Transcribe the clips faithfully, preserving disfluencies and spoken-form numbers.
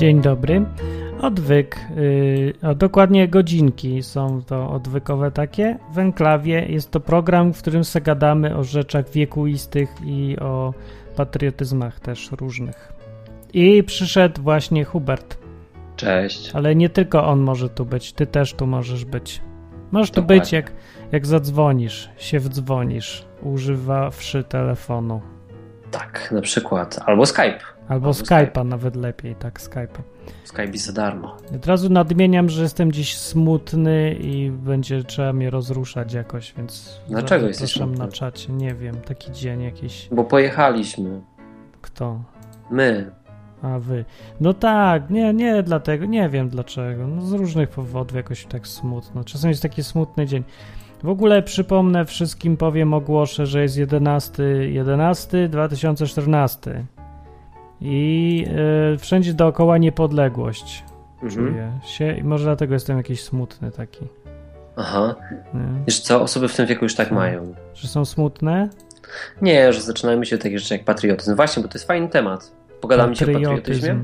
Dzień dobry. Odwyk, yy, a dokładnie godzinki są to odwykowe takie. W Enklawie jest to program, w którym se gadamy o rzeczach wiekuistych i o patriotyzmach też różnych. I przyszedł właśnie Hubert. Cześć. Ale nie tylko on może tu być, ty też tu możesz być. Możesz to tu być, jak, jak zadzwonisz, się wdzwonisz, używawszy telefonu. Tak, na przykład. Albo Skype. Albo, Albo Skype'a Skype. Nawet lepiej, tak, Skype'a. Skype za darmo. Od razu nadmieniam, że jestem dziś smutny i będzie trzeba mnie rozruszać jakoś, więc... Dlaczego jesteś smutny? Na czacie, nie wiem, taki dzień jakiś... Bo pojechaliśmy. Kto? My. A wy. No tak, nie, nie dlatego, nie wiem dlaczego, no z różnych powodów jakoś tak smutno. Czasem jest taki smutny dzień. W ogóle przypomnę wszystkim, powiem, ogłoszę, że jest jedenastego jedenastego dwa tysiące czternastego. I y, wszędzie dookoła niepodległość. Mhm. Czuję się i może dlatego jestem jakiś smutny taki. Aha. Nie? Wiesz co, osoby w tym wieku już tak hmm. mają. Że są smutne? Nie, że zaczynają się takie rzeczy jak patriotyzm. Właśnie, bo to jest fajny temat. Pogadamy się o patriotyzmie?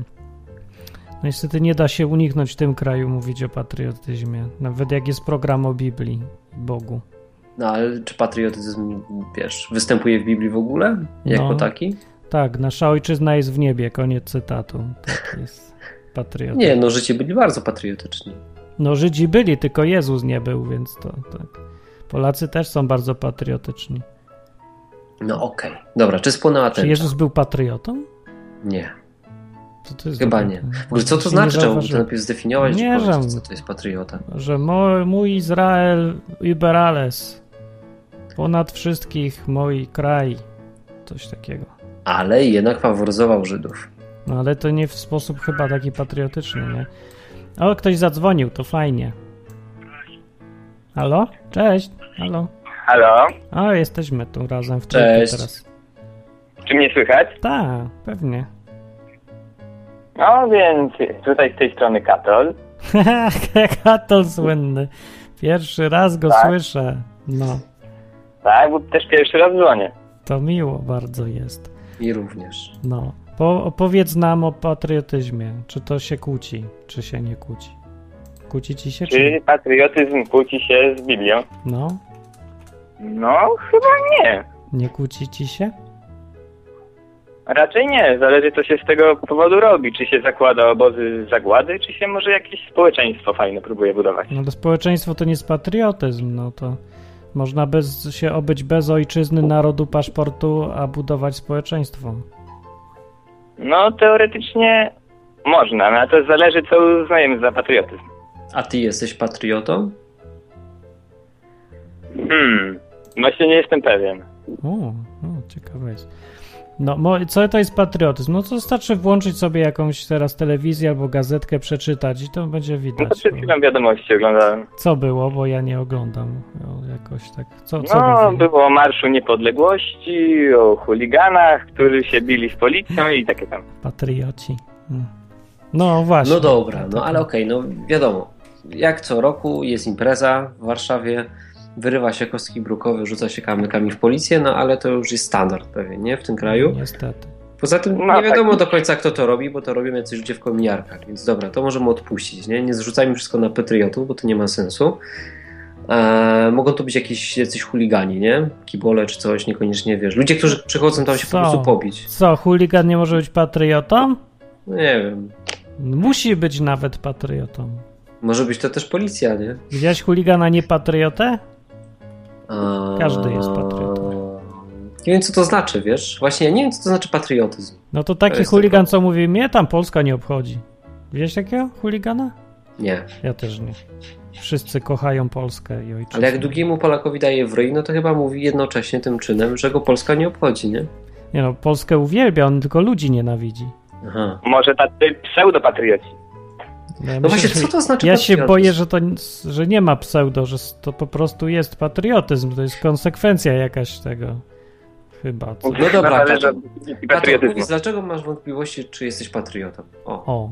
No niestety nie da się uniknąć w tym kraju mówić o patriotyzmie. Nawet jak jest program o Biblii, Bogu. No ale czy patriotyzm, wiesz, występuje w Biblii w ogóle? Jako no. taki? Tak, nasza ojczyzna jest w niebie, koniec cytatu. Tak jest patriotyzm. Nie, no Żydzi byli bardzo patriotyczni. No Żydzi byli, tylko Jezus nie był, więc to tak. Polacy też są bardzo patriotyczni. No okej. Okay. Dobra, czy spłonęła tęcza? Czy Jezus był patriotą? Nie. To to jest Chyba nie. W ogóle co to znaczy? Trzeba to najpierw zdefiniować, nie, że co to jest patriota. Że mój, mój Izrael über alles. Ponad wszystkich mój kraj. Coś takiego. Ale jednak faworyzował Żydów. No ale to nie w sposób chyba taki patriotyczny, nie? O, ktoś zadzwonił, to fajnie. Halo? Cześć. Halo. Halo. O, jesteśmy tu razem w czerwcu teraz. Czy mnie słychać? Tak, pewnie. No więc tutaj z tej strony Katol. Katol słynny. Pierwszy raz go tak. słyszę. No. Tak, bo też pierwszy raz dzwonię. To miło bardzo jest. I również. No. Po, opowiedz nam o patriotyzmie. Czy to się kłóci, czy się nie kłóci? Kłóci ci się? Czy, czy patriotyzm kłóci się z Biblią? No. No, chyba nie. Nie kłóci ci się? Raczej nie. Zależy, co się z tego powodu robi. Czy się zakłada obozy zagłady, czy się może jakieś społeczeństwo fajne próbuje budować. No to społeczeństwo to nie jest patriotyzm, no to... Można bez, się obyć bez ojczyzny, narodu, paszportu, a budować społeczeństwo. No, teoretycznie można, no, ale to zależy, co uznajemy za patriotyzm. A ty jesteś patriotą? Hmm, właśnie nie jestem pewien. O, o ciekawe jest. No, co to jest patriotyzm? No, to wystarczy włączyć sobie jakąś teraz telewizję albo gazetkę, przeczytać i to będzie widać. No, przed chwilą wiadomości oglądałem. Co było, bo ja nie oglądam jakoś tak. Co, co no, by było o Marszu Niepodległości, o chuliganach, którzy się bili z policją i takie tam. Patrioci. No właśnie. No dobra, no ale okej, okay, no wiadomo. Jak co roku jest impreza w Warszawie, wyrywa się kostki brukowe, rzuca się kamykami w policję, no ale to już jest standard pewien, nie? W tym kraju. Niestety. Poza tym no, nie wiadomo tak. do końca, kto to robi, bo to robią jacyś ludzie w kominiarkach, więc dobra, to możemy odpuścić, nie? Nie zrzucajmy wszystko na patriotów, bo to nie ma sensu. Eee, mogą to być jakieś jacyś chuligani, nie? Kibole czy coś, niekoniecznie, wiesz. Ludzie, którzy przychodzą tam się co? po prostu pobić. Co, chuligan nie może być patriotą? Nie wiem. Musi być nawet patriotą. Może być to też policja, nie? Widziałeś chuligana nie patriotę? Każdy jest patriotą. Nie wiem, co to znaczy, wiesz? Właśnie ja nie wiem, co to znaczy patriotyzm. No to taki to chuligan, co mówi, mnie tam Polska nie obchodzi. Widziałeś takiego chuligana? Nie. Ja też nie. Wszyscy kochają Polskę i ojczyznę. Ale jak drugiemu Polakowi daje w ryj, no to chyba mówi jednocześnie tym czynem, że go Polska nie obchodzi, nie? Nie no, Polskę uwielbia, on tylko ludzi nienawidzi. Aha. Może tacy pseudopatrioci. Ja no myślę, właśnie, co to znaczy ja patriotyzm? Ja się boję, że to że nie ma pseudo, że to po prostu jest patriotyzm, to jest konsekwencja jakaś tego. Chyba. Co? No dobra, Kato, Kato, powiedz, dlaczego masz wątpliwości, czy jesteś patriotą? O. o.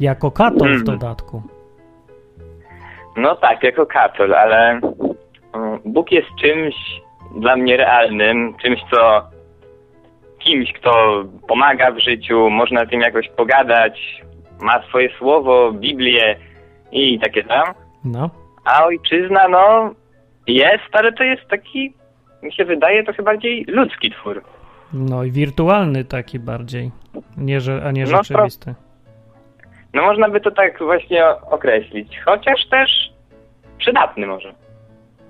Jako katol mm. w dodatku. No tak, jako katol, ale Bóg jest czymś dla mnie realnym, czymś, co kimś, kto pomaga w życiu, można tym jakoś pogadać, ma swoje słowo, Biblię i takie tam. No. A ojczyzna, no, jest, ale to jest taki, mi się wydaje, to chyba bardziej ludzki twór. No i wirtualny taki bardziej, nie, a nie rzeczywisty. No, no można by to tak właśnie określić, chociaż też przydatny może.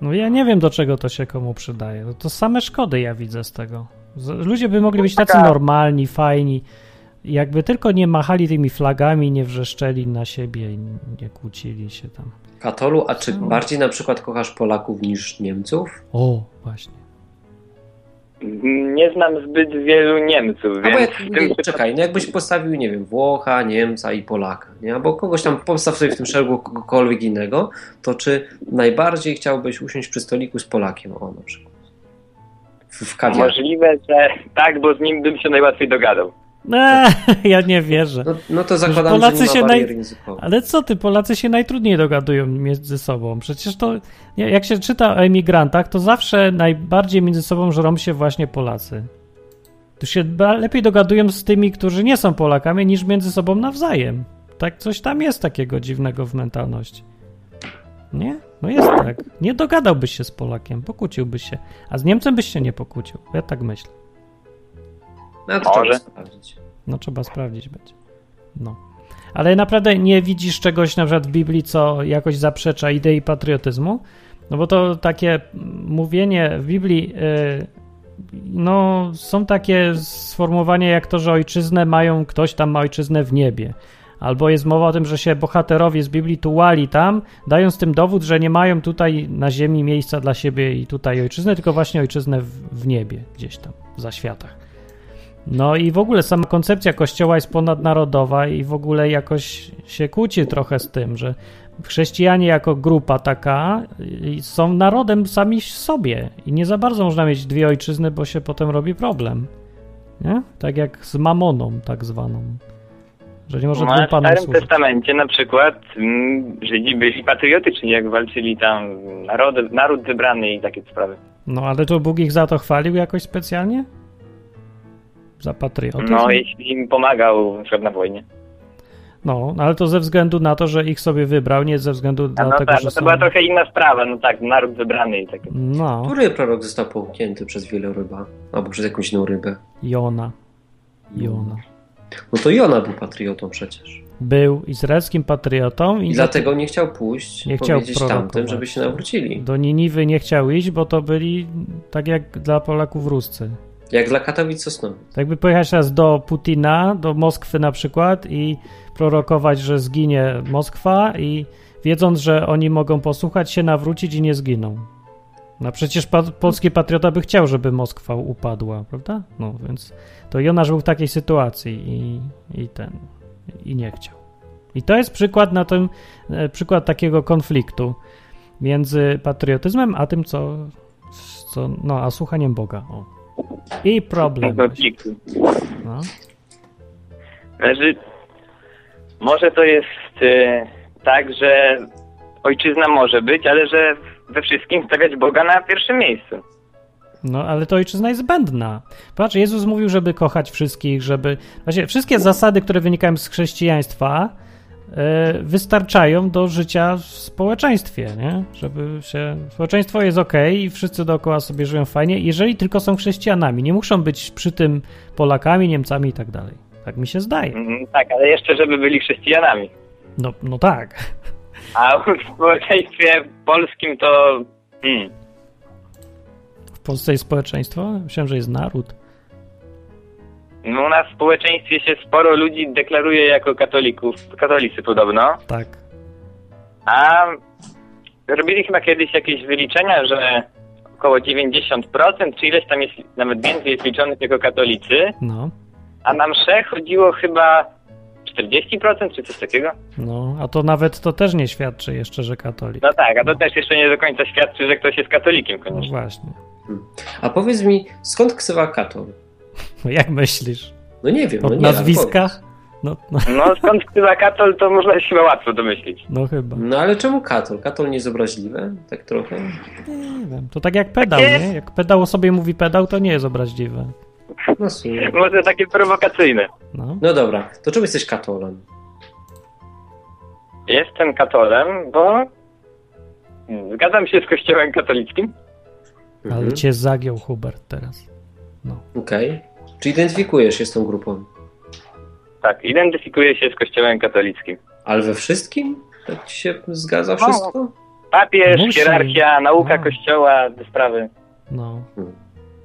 No ja nie wiem, do czego to się komu przydaje. No to same szkody ja widzę z tego. Ludzie by mogli być tacy normalni, fajni, jakby tylko nie machali tymi flagami, nie wrzeszczeli na siebie i nie kłócili się tam. Katolu, a czy bardziej na przykład kochasz Polaków niż Niemców? O, właśnie. Nie znam zbyt wielu Niemców, więc... Albo jak, nie, czekaj, no jakbyś postawił, nie wiem, Włocha, Niemca i Polaka, nie? Albo kogoś tam, postaw sobie w tym szeregu kogokolwiek innego, to czy najbardziej chciałbyś usiąść przy stoliku z Polakiem, o, na przykład? W kawiarni. Możliwe, że tak, bo z nim bym się najłatwiej dogadał. Eee, ja nie wierzę. No, no to zakładam, Polacy że nie ma się bariery naj... językowej. Ale co ty, Polacy się najtrudniej dogadują między sobą. Przecież to, jak się czyta o emigrantach, to zawsze najbardziej między sobą żrą się właśnie Polacy. Tu się lepiej dogadują z tymi, którzy nie są Polakami, niż między sobą nawzajem. Tak, coś tam jest takiego dziwnego w mentalności. Nie? No jest tak. Nie dogadałbyś się z Polakiem, pokłóciłbyś się. A z Niemcem byś się nie pokłócił. Ja tak myślę. No to może. Trzeba sprawdzić. No trzeba sprawdzić będzie. No. Ale naprawdę nie widzisz czegoś na przykład w Biblii, co jakoś zaprzecza idei patriotyzmu? No bo to takie mówienie w Biblii, yy, no są takie sformułowania jak to, że ojczyznę mają, ktoś tam ma ojczyznę w niebie. Albo jest mowa o tym, że się bohaterowie z Biblii tułali tam, dając tym dowód, że nie mają tutaj na ziemi miejsca dla siebie i tutaj ojczyznę, tylko właśnie ojczyznę w, w niebie, gdzieś tam, w zaświatach. No i w ogóle sama koncepcja Kościoła jest ponadnarodowa i w ogóle jakoś się kłóci trochę z tym, że chrześcijanie jako grupa taka są narodem sami w sobie i nie za bardzo można mieć dwie ojczyzny, bo się potem robi problem, nie? Tak jak z mamoną tak zwaną, że nie może no, dwóm panom służyć. W Starym Testamencie na przykład Żydzi byli patriotyczni, jak walczyli tam narod, naród wybrany i takie sprawy. No ale to Bóg ich za to chwalił jakoś specjalnie? Za patriotyzm. No, jeśli im pomagał na przykład na wojnie. No, ale to ze względu na to, że ich sobie wybrał, nie ze względu na no tego, tak, że no to są... była trochę inna sprawa, no tak, naród wybrany i tak. No. Który prorok został połknięty przez wieloryba? Albo przez jakąś inną rybę? Jona. Jona. No to Jona był patriotą przecież. Był izraelskim patriotą. I, I dlatego nie chciał pójść, nie powiedzieć chciał tamtym, żeby się nawrócili. Do Niniwy nie chciał iść, bo to byli tak jak dla Polaków Ruscy. Jak dla Katowic Sosnowic. Tak by pojechać teraz do Putina, do Moskwy na przykład i prorokować, że zginie Moskwa i wiedząc, że oni mogą posłuchać się, nawrócić i nie zginą. No przecież pa- polski patriota by chciał, żeby Moskwa upadła, prawda? No więc to Jonasz był w takiej sytuacji i, i ten, i nie chciał. I to jest przykład na tym, przykład takiego konfliktu między patriotyzmem a tym, co, co no a słuchaniem Boga, o. I problem. No. Znaczy, może to jest e, tak, że ojczyzna może być, ale że we wszystkim stawiać Boga na pierwszym miejscu. No, ale to ojczyzna jest zbędna. Patrz, Jezus mówił, żeby kochać wszystkich, żeby... Właśnie wszystkie zasady, które wynikają z chrześcijaństwa e, wystarczają do życia w społeczeństwie, nie? Żeby się... Społeczeństwo jest okej i wszyscy dookoła sobie żyją fajnie, jeżeli tylko są chrześcijanami. Nie muszą być przy tym Polakami, Niemcami i tak dalej. Tak mi się zdaje. Mm, tak, ale jeszcze żeby byli chrześcijanami. No, no tak. A w społeczeństwie polskim to... Mm. W Polsce jest społeczeństwo? Myślałem, że jest naród. No, u nas w społeczeństwie się sporo ludzi deklaruje jako katolików, katolicy podobno. Tak. A robili chyba kiedyś jakieś wyliczenia, że około dziewięćdziesiąt procent, czy ileś tam jest, nawet więcej jest liczonych jako katolicy. No. A na msze chodziło chyba czterdzieści procent, czy coś takiego. No, a to nawet to też nie świadczy jeszcze, że katolik. No tak, a to no. też jeszcze nie do końca świadczy, że ktoś jest katolikiem koniecznie. No właśnie. Hmm. A powiedz mi, skąd ksywa Katol? No jak myślisz? No nie wiem. Od no nie, nazwiska? No, no. no skąd ksywa Katol, to można się chyba łatwo domyślić. No chyba. No ale czemu Katol? Katol niezobraźliwe? Tak trochę? Nie wiem. To tak jak pedał, tak nie? Jak pedał o sobie mówi pedał, to nie jest obraźliwe. No, może takie prowokacyjne. No. No dobra, to czemu jesteś katolem? Jestem katolem, bo zgadzam się z kościołem katolickim. Ale mhm. cię zagiął Hubert teraz. No. Okej. Okay. Czy identyfikujesz się z tą grupą? Tak, identyfikuję się z kościołem katolickim. Ale we wszystkim? Tak ci się zgadza wszystko? No. Papież, Musi. hierarchia, nauka no. kościoła, te sprawy. No. Hmm.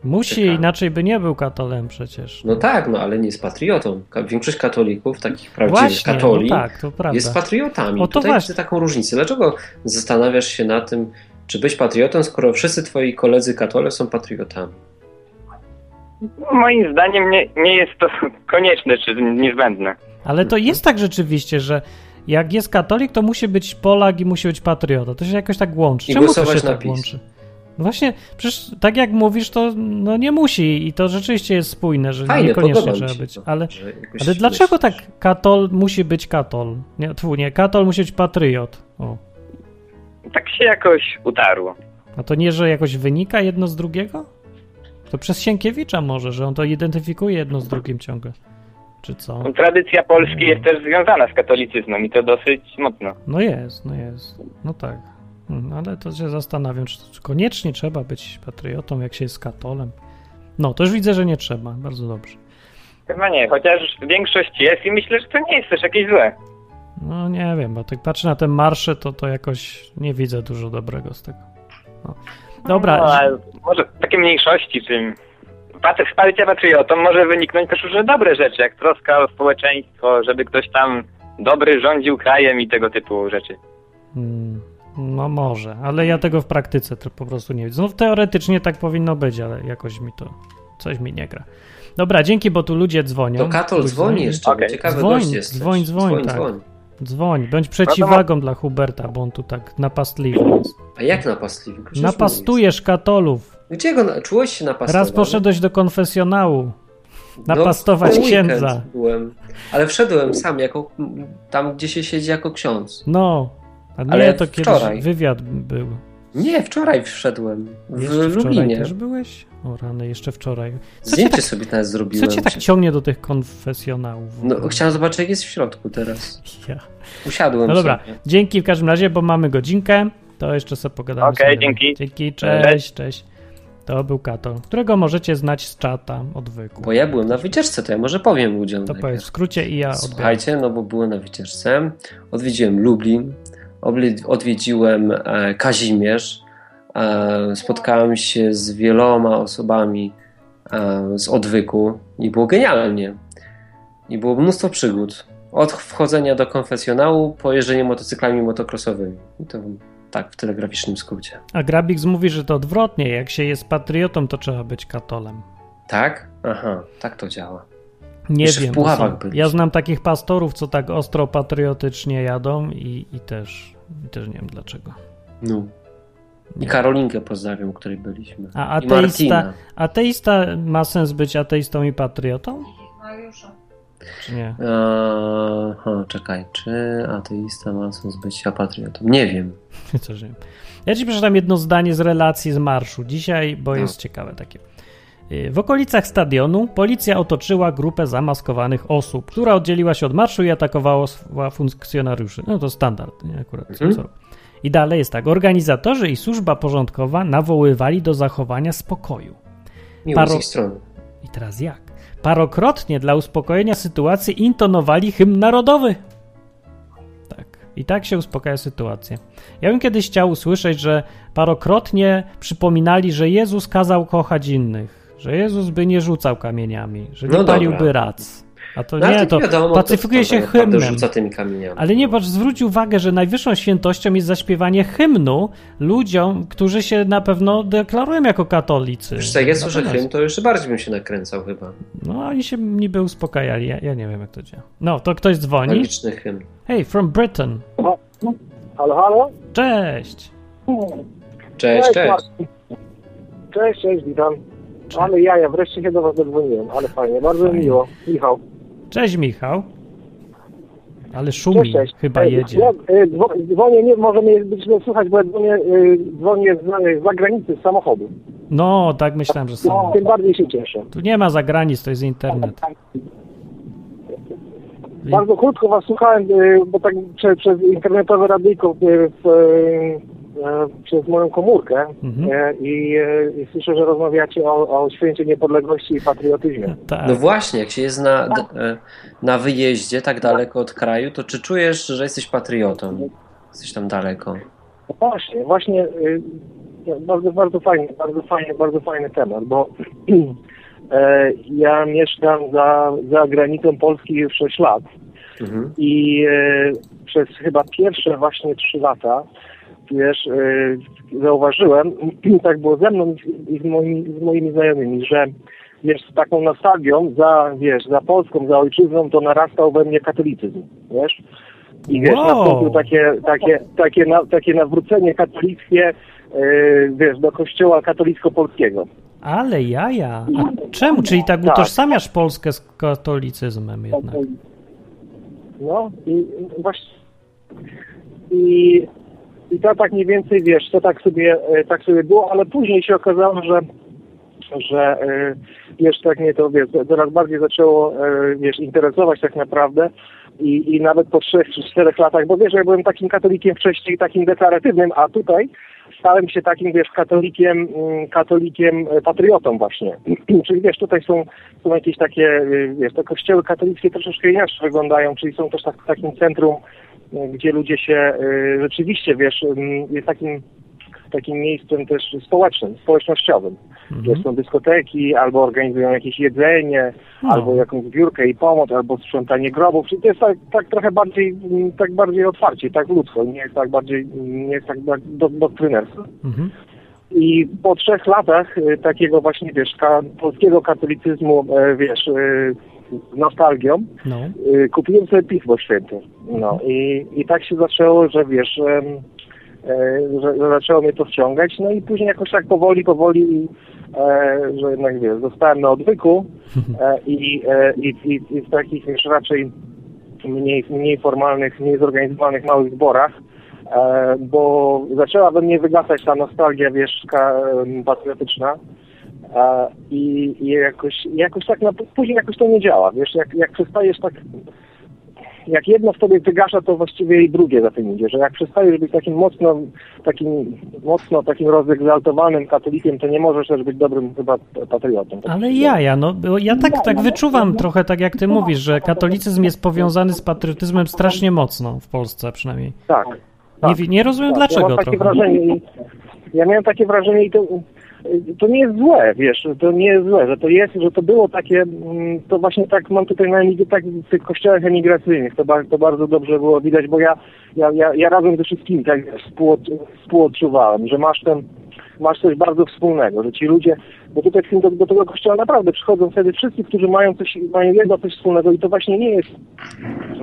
Musi, Ciekawe. Inaczej by nie był katolem przecież. No tak, no ale nie jest patriotą. Większość katolików, takich prawdziwych właśnie, katoli, no tak, to prawda. Jest patriotami. O, to Tutaj właśnie. Widzę taką różnicę. Dlaczego zastanawiasz się na tym, czy być patriotą, skoro wszyscy twoi koledzy katole są patriotami? Moim zdaniem nie, nie jest to konieczne czy niezbędne. Ale to jest tak rzeczywiście, że jak jest katolik, to musi być Polak i musi być patriota. To się jakoś tak łączy. I Czemu to się tak PiS. łączy? No właśnie, przecież tak jak mówisz, to no nie musi i to rzeczywiście jest spójne, że Fajne, niekoniecznie trzeba być. To, ale ale dlaczego tak katol musi być katol? Nie, tfu, nie, katol musi być patriot. O. Tak się jakoś utarło. A to nie, że jakoś wynika jedno z drugiego? To przez Sienkiewicza może, że on to identyfikuje jedno z drugim ciągle. Czy co? Tradycja Polski no. jest też związana z katolicyzmem i to dosyć mocno. No jest, no jest. No tak. No ale to się zastanawiam, czy, czy koniecznie trzeba być patriotą, jak się jest katolem. No, to już widzę, że nie trzeba. Bardzo dobrze. Chyba nie, chociaż większość jest i myślę, że to nie jest też jakieś złe. No nie wiem, bo tak patrzę na te marsze, to, to jakoś nie widzę dużo dobrego z tego. No. Dobra. No, ale może takie mniejszości, czym wsparcie patriotom może wyniknąć też różne dobre rzeczy, jak troska o społeczeństwo, żeby ktoś tam dobry rządził krajem i tego typu rzeczy. Hmm, no może, ale ja tego w praktyce to po prostu nie widzę. No teoretycznie tak powinno być, ale jakoś mi to, coś mi nie gra. Dobra, dzięki, bo tu ludzie dzwonią. To katol dzwoni, dzwoni jeszcze, okay. Ciekawy dzwoń, gość jesteś. Dzwoń, dzwoń, dzwoń, tak. dzwoń. Dzwoń, bądź przeciwwagą no to... dla Huberta, bo on tu tak napastliwy jest. A jak napastliwy? Przecież napastujesz katolów. Gdzie go na... Czułeś się napastowany? Raz poszedłeś do konfesjonału napastować no, księdza. Byłem. Ale wszedłem sam, jako tam gdzie się siedzi jako ksiądz. No, a nie, ale to kiedyś wczoraj. Wywiad był. Nie, wczoraj wszedłem. W jeszcze Lublinie. Też byłeś? O rany, jeszcze wczoraj. Co Zdjęcie tak, sobie nawet zrobiłem. Co cię tak ciągnie do tych konfesjonałów? No, chciałem zobaczyć, jak jest w środku teraz. Ja. Usiadłem No dobra, sobie. Dzięki w każdym razie, bo mamy godzinkę. To jeszcze sobie pogadamy. Okej, okay, dzięki. Dzięki, cześć, cześć, cześć. To był Katol, którego możecie znać z czata odwyku. Bo ja byłem na wycieczce, to ja może powiem ludziom. To powiedz w skrócie i ja odbieram. Słuchajcie, no bo byłem na wycieczce. Odwiedziłem Lublin. Odwiedziłem Kazimierz, spotkałem się z wieloma osobami z odwyku i było genialnie. I było mnóstwo przygód. Od wchodzenia do konfesjonału po jeżdżenie motocyklami motocrossowymi. I to tak w telegraficznym skrócie. A Grabix mówi, że to odwrotnie. Jak się jest patriotą, to trzeba być katolem. Tak? Aha, tak to działa. Nie Jeszcze wiem. Są, ja znam takich pastorów, co tak ostro patriotycznie jadą i, i, też, i też nie wiem dlaczego. No. Nie. I Karolinkę pozdrawiam, u której byliśmy. A ateista, ateista ma sens być ateistą i patriotą? Czy nie? Aha, czekaj, czy ateista ma sens być patriotą? Nie wiem. Coś nie wiem. Ja ci przeczytam jedno zdanie z relacji z marszu dzisiaj, bo no. jest ciekawe takie. W okolicach stadionu policja otoczyła grupę zamaskowanych osób, która oddzieliła się od marszu i atakowała funkcjonariuszy. No to standard, nie? Akurat. Mhm. Co? I dalej jest tak. Organizatorzy i służba porządkowa nawoływali do zachowania spokoju. Miło z ich strony. I teraz jak? Parokrotnie dla uspokojenia sytuacji intonowali hymn narodowy. I tak się uspokaja sytuacja. Ja bym kiedyś chciał usłyszeć, że parokrotnie przypominali, że Jezus kazał kochać innych, że Jezus by nie rzucał kamieniami, że nie no paliłby rac. A to no, nie, to wiadomo, pacyfikuje to, to, to, to się hymnem. Rzuca tymi kamieniami. Ale nie, bo zwróć uwagę, że najwyższą świętością jest zaśpiewanie hymnu ludziom, którzy się na pewno deklarują jako katolicy. Przecież jak ja słyszę hymn, to jeszcze bardziej bym się nakręcał chyba. No, oni się niby uspokajali. Ja, ja nie wiem, jak to działa. No, to ktoś dzwoni. Magiczny hymn. Hey, from Britain. Halo, halo? Cześć. Cześć, cześć. Cześć, cześć, witam. Cześć. Ale ja, ja wreszcie się do was dodzwoniłem, ale fajnie, bardzo fajnie. Miło. Michał. Cześć Michał, ale szumi, cześć, cześć. chyba Ej, jedzie. Ja dzwonię, nie, może mnie być nie słychać, bo ja dzwonię, dzwonię z zagranicy z samochodu. No, tak myślałem, że są. No, tym bardziej się cieszę. Tu nie ma zagranic, to jest internet. Bardzo krótko was słuchałem, bo tak przez, przez internetowe radyjko przez moją komórkę mhm. i, i słyszę, że rozmawiacie o, o święcie niepodległości i patriotyzmie. Tak. No właśnie, jak się jest na, na wyjeździe tak daleko od kraju, to czy czujesz, że jesteś patriotą? Jesteś tam daleko. No właśnie, właśnie bardzo, bardzo fajny, bardzo fajny, bardzo fajny temat, bo ja mieszkam za, za granicą Polski już sześć lat mhm. i przez chyba pierwsze właśnie trzy lata wiesz, zauważyłem, tak było ze mną i z moimi, z moimi znajomymi, że wiesz, z taką nostalgią za, wiesz, za Polską, za ojczyzną, to narastał we mnie katolicyzm, wiesz? I wiesz, wow. nastąpił takie, takie, takie, na, takie nawrócenie katolickie, yy, wiesz, do kościoła katolicko-polskiego. Ale jaja, a czemu? Czyli tak, tak utożsamiasz Polskę z katolicyzmem jednak. No i właśnie i I to tak mniej więcej, wiesz, to tak sobie, tak sobie było, ale później się okazało, że, że wiesz, tak mnie to, wiesz, coraz bardziej zaczęło, wiesz, interesować tak naprawdę i, i nawet po trzech czy czterech latach, bo wiesz, ja byłem takim katolikiem wcześniej, takim deklaratywnym, a tutaj stałem się takim, wiesz, katolikiem, katolikiem patriotą właśnie. Czyli wiesz, tutaj są, są jakieś takie, wiesz, te kościoły katolickie troszeczkę inaczej wyglądają, czyli są też tak, takim centrum, gdzie ludzie się y, rzeczywiście, wiesz, y, jest takim, takim miejscem też społecznym, społecznościowym. Mhm. Są dyskoteki, albo organizują jakieś jedzenie, no. albo jakąś zbiórkę i pomoc, albo sprzątanie grobów. Czyli to jest tak, tak trochę bardziej, tak bardziej otwarcie, tak ludzko, nie jest tak bardziej, nie jest tak do, doktrynerstwo. Mhm. I po trzech latach y, takiego właśnie, wiesz, ka, polskiego katolicyzmu, y, wiesz, y, nostalgią, no. y, kupiłem sobie Pismo Święte. No i, i tak się zaczęło, że wiesz, y, y, że, że zaczęło mnie to wciągać, no i później jakoś tak powoli, powoli, y, że jednak wiesz, zostałem na odwyku i y, y, y, y, w takich już raczej mniej, mniej formalnych, mniej zorganizowanych małych zborach, y, bo zaczęła we mnie wygasać ta nostalgia, wiesz, patriotyczna. I, i jakoś, jakoś tak, no, później jakoś to nie działa, wiesz, jak, jak przestajesz tak, jak jedno w tobie wygasza, to właściwie i drugie za tym idzie, że jak przestajesz być takim mocno, takim mocno, takim rozegzaltowanym katolikiem, to nie możesz też być dobrym chyba patriotą. Tak ale jaja, no, bo ja tak, tak wyczuwam trochę, tak jak ty mówisz, że katolicyzm jest powiązany z patriotyzmem strasznie mocno, w Polsce przynajmniej. Tak. tak nie, nie rozumiem tak, dlaczego ja takie trochę. Wrażenie, ja miałem takie wrażenie i to... To nie jest złe, wiesz, to nie jest złe, że to jest, że to było takie, to właśnie tak mam tutaj na myśli, tak w tych kościołach emigracyjnych, to, to bardzo dobrze było widać, bo ja, ja, ja, ja razem ze wszystkimi tak współodczuwałem, że masz ten, masz coś bardzo wspólnego, że ci ludzie, bo tutaj do, do tego kościoła naprawdę przychodzą wtedy wszyscy, którzy mają coś, mają jedno coś wspólnego i to właśnie nie jest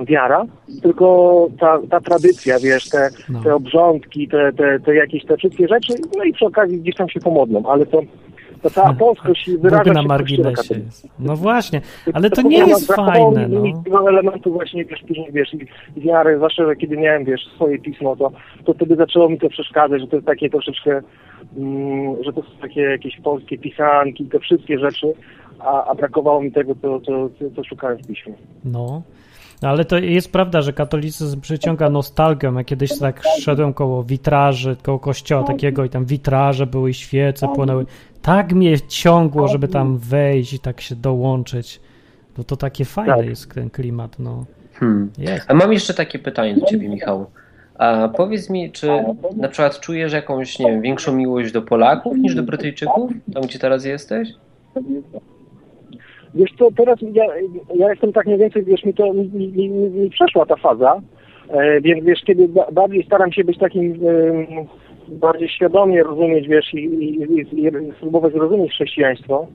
wiara, tylko ta, ta tradycja, wiesz, te, no. te obrządki, te, te, te jakieś te wszystkie rzeczy, no i przy okazji gdzieś tam się pomodlą, ale to, to cała Polskość wyraża się na marginesie. No właśnie, ale to, to nie jest fajne, no. Tego elementu właśnie, wiesz, później, wiesz, i wiary, zawsze, że kiedy miałem, wiesz, swoje pismo, to, to wtedy zaczęło mi to przeszkadzać, że to jest takie troszeczkę, Mm, że to są takie jakieś polskie pisanki, te wszystkie rzeczy, a, a brakowało mi tego, co, co, co szukałem w piśmie. No, ale to jest prawda, że katolicyzm przyciąga nostalgią. Ja kiedyś tak szedłem koło witraży, koło kościoła takiego i tam witraże były i świece płonęły. Tak mnie ciągło, żeby tam wejść i tak się dołączyć. No to takie fajne tak. jest ten klimat, no. Hmm. Jest. A mam jeszcze takie pytanie do ciebie, Michał. A powiedz mi, czy na przykład czujesz jakąś, nie wiem, większą miłość do Polaków niż do Brytyjczyków, tam gdzie teraz jesteś? Wiesz co, teraz ja, ja jestem tak mniej więcej, wiesz, mi to, mi, mi, mi przeszła ta faza, e, więc wiesz, kiedy bardziej staram się być takim, e, bardziej świadomie rozumieć, wiesz, i, i, i, i spróbować zrozumieć chrześcijaństwo,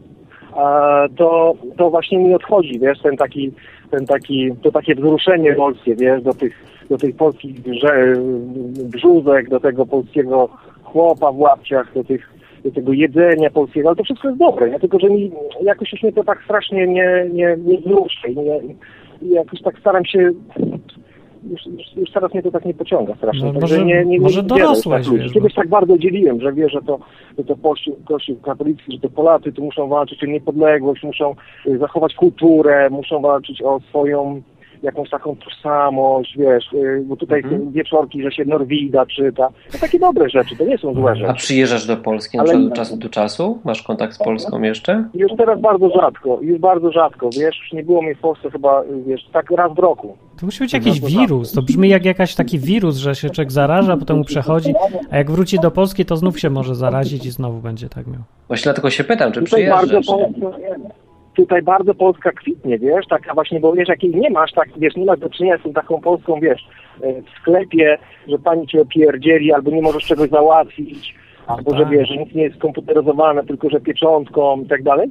a, to, to właśnie mi odchodzi, wiesz, ten taki, ten taki, to takie wzruszenie polskie, wiesz, do tych do tych polskich brzózek, do tego polskiego chłopa w łapciach, do, tych, do tego jedzenia polskiego, ale to wszystko jest dobre, nie? Tylko że mi, jakoś już mnie to tak strasznie nie, nie, nie wzruszy, nie, jakoś tak staram się już, już teraz mnie to tak nie pociąga strasznie. No, może nie, nie, może nie dorosłeś. Tak, wiesz, kiedyś tak bardzo dzieliłem, że wiesz, że to, to Polsi, Kościół katolicki, że to Polacy tu muszą walczyć o niepodległość, muszą zachować kulturę, muszą walczyć o swoją jakąś taką tożsamość, wiesz, bo tutaj mm-hmm. wieczorki, że się Norwida czyta. To takie dobre rzeczy, to nie są złe rzeczy. A przyjeżdżasz do Polski ale... od czasu do czasu? Masz kontakt z Polską jeszcze? Już teraz bardzo rzadko, już bardzo rzadko, wiesz, już nie było mnie w Polsce chyba, wiesz, tak raz w roku. To musi być jakiś wirus, to brzmi jak jakiś taki wirus, że się człowiek zaraża, potem mu przechodzi, a jak wróci do Polski, to znów się może zarazić i znowu będzie tak miał. Właśnie dlatego się pytam, czy przyjeżdżasz? Tutaj bardzo Polska kwitnie, wiesz, taka właśnie, bo wiesz, jakiej nie masz, tak, wiesz, nie masz do czynienia z tą taką Polską, wiesz, w sklepie, że pani cię opierdzieli, albo nie możesz czegoś załatwić, albo tak. Że wiesz, że nic nie jest komputeryzowane, tylko że pieczątką i tak dalej,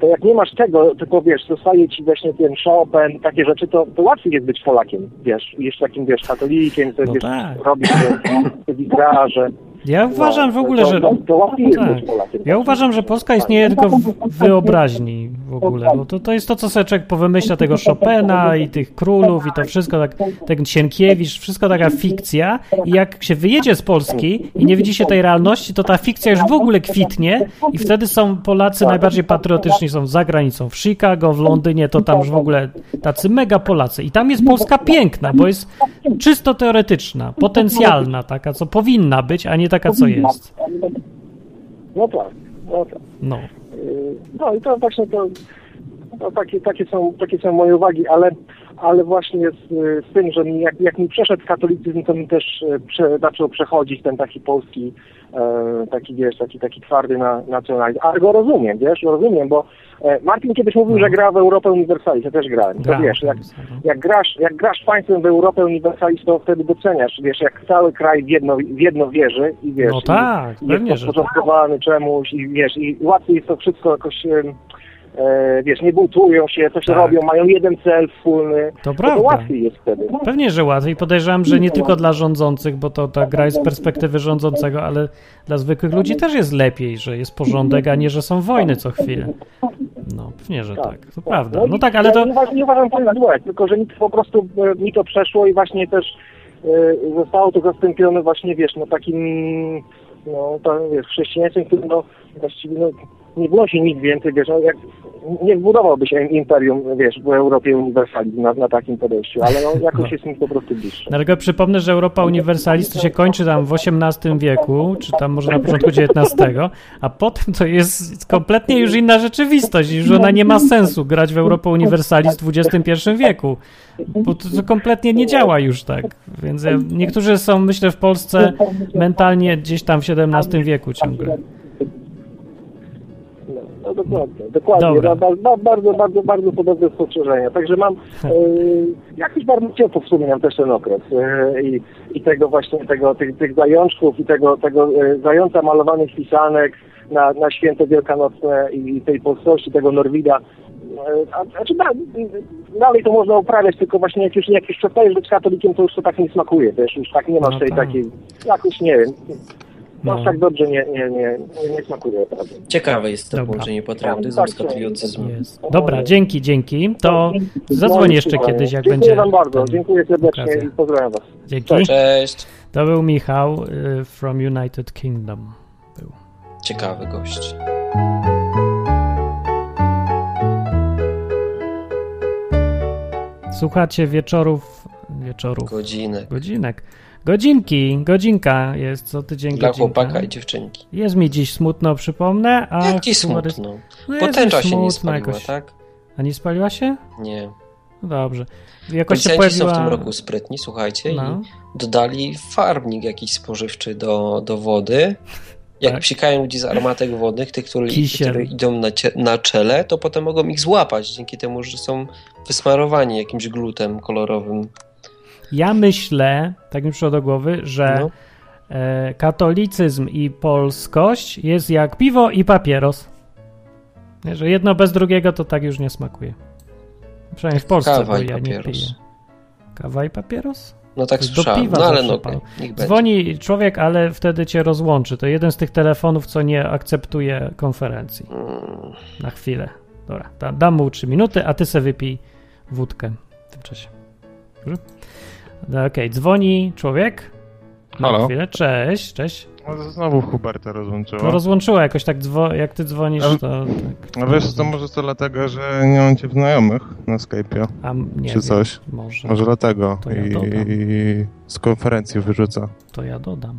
to jak nie masz tego, tylko wiesz, zostaje ci właśnie ten Chopin, takie rzeczy, to, to łatwiej jest być Polakiem, wiesz, jeszcze takim, wiesz, katolikiem, to no wiesz, tak. Robisz te witraże. Ja uważam w ogóle, że... Tak. Ja uważam, że Polska istnieje tylko w wyobraźni w ogóle. No to, to jest to, co sobie człowiek powymyśla, tego Chopina i tych królów i to wszystko, tak, ten Sienkiewicz, wszystko taka fikcja i jak się wyjedzie z Polski i nie widzi się tej realności, to ta fikcja już w ogóle kwitnie i wtedy są Polacy najbardziej patriotyczni, są za granicą. W Chicago, w Londynie, to tam już w ogóle tacy mega Polacy. I tam jest Polska piękna, bo jest czysto teoretyczna, potencjalna taka, co powinna być, a nie taka, co jest. No tak, no tak. No, no i to właśnie to, to takie, takie, są, takie są moje uwagi, ale, ale właśnie z, z tym, że jak, jak mi przeszedł katolicyzm, to mi też prze, zaczął przechodzić ten taki polski, e, taki wiesz, taki, taki twardy na, nacjonalizm. Ale go rozumiem, wiesz, rozumiem, bo Martin kiedyś mówił, że gra w Europę Universalis, ja też grałem. To wiesz, jak, jak grasz, jak grasz państwem w Europę Universalis, to wtedy doceniasz, wiesz, jak cały kraj w jedno, w jedno wierzy i wiesz, no tak, i jest podporządkowany tak. Czemuś i wiesz, i łatwiej jest to wszystko jakoś, e, wiesz, nie buntują się, coś tak. robią, mają jeden cel wspólny, to, to, to łatwiej jest wtedy. Pewnie, że łatwiej, podejrzewam, że nie tylko dla rządzących, bo to ta gra jest z perspektywy rządzącego, ale dla zwykłych ludzi też jest lepiej, że jest porządek, a nie, że są wojny co chwilę. No, pewnie, że tak, tak. To tak. prawda. No, no tak, ale ja to... Nie uważam, nie uważam to na złe, tylko że mi po prostu mi to przeszło i właśnie też y, zostało to zastąpione właśnie, wiesz, no takim, no, tam, wiesz, chrześcijaństwem, który, no, właściwie, no, nie wnosi nic więcej, wiesz, no, jak, nie wbudowałby się imperium, wiesz, w Europie Universalizm na, na takim podejściu, ale no, jakoś no. jest mi po prostu bliższe. Dlatego przypomnę, że Europa Universalizm to się kończy tam w osiemnastym wieku, czy tam może na początku dziewiętnastego, a potem to jest kompletnie już inna rzeczywistość, już ona nie ma sensu grać w Europę Universalizm w dwudziestym pierwszym wieku, bo to, to kompletnie nie działa już tak, więc ja, niektórzy są, myślę, w Polsce mentalnie gdzieś tam w siedemnastym wieku ciągle. No dokładnie, dokładnie. Ba, ba, bardzo, bardzo, bardzo podobne spostrzeżenia. Także mam, e, jakoś bardzo ciepło wspominam też ten okres e, i, i tego właśnie, tego, tych, tych zajączków i tego, tego e, zająca malowanych pisanek na, na święto wielkanocne i, i tej polskości, tego Norwida. A, znaczy da, dalej to można uprawiać, tylko właśnie jak już, jak już przestajesz być katolikiem, to już to tak nie smakuje, też już tak nie masz no tej tam. Takiej, jakoś nie wiem. No, no tak dobrze nie, nie, nie, nie smakuje. Prawda. Ciekawe jest to Dobra. połączenie patriotyzmu tak, z katolicyzmem. Dobra, dzięki, dzięki. To zadzwoń jeszcze kiedyś, jak dziękuję będzie... Dziękuję wam bardzo, dziękuję serdecznie okazja. I pozdrawiam was. Dzięki. Cześć. To był Michał y, from United Kingdom. Był. Ciekawy gość. Słuchacie wieczorów... Wieczorów. Godzinek. Godzinek. Godzinki, godzinka jest co tydzień dla godzinka. Chłopaka i dziewczynki. Jest mi dziś smutno, przypomnę. A jak ci smutno? No potęcza się nie spaliła, jakoś. Tak? A nie spaliła się? Nie. No dobrze. Jakoś się pojawiła... są w tym roku sprytni, słuchajcie, no. I dodali farbnik jakiś spożywczy do, do wody. Jak tak. psikają ludzi z armatek wodnych, tych, którzy idą na, cie, na czele, to potem mogą ich złapać dzięki temu, że są wysmarowani jakimś glutem kolorowym. Ja myślę, tak mi przyszło do głowy, że no. e, katolicyzm i polskość jest jak piwo i papieros. Nie, że jedno bez drugiego to tak już nie smakuje. Przynajmniej w Polsce. Kawa i ja papieros. Nie piję. Kawa i papieros? No tak słyszałem, no ale no okay. Dzwoni człowiek, ale wtedy cię rozłączy. To jeden z tych telefonów, co nie akceptuje konferencji. Mm. Na chwilę. Dobra, dam mu trzy minuty, a ty se wypij wódkę w tym czasie. Okej, okay, dzwoni człowiek. Halo. Chwilę. Cześć, cześć. No, znowu Huberta rozłączyła. No rozłączyła jakoś tak, dzwo- jak ty dzwonisz, ale, to... Tak, a wiesz co, może to dlatego, że nie mam cię znajomych na Skype'ie, nie czy wiem, coś. Może, może dlatego. To ja I, I z konferencji wyrzuca. To ja dodam,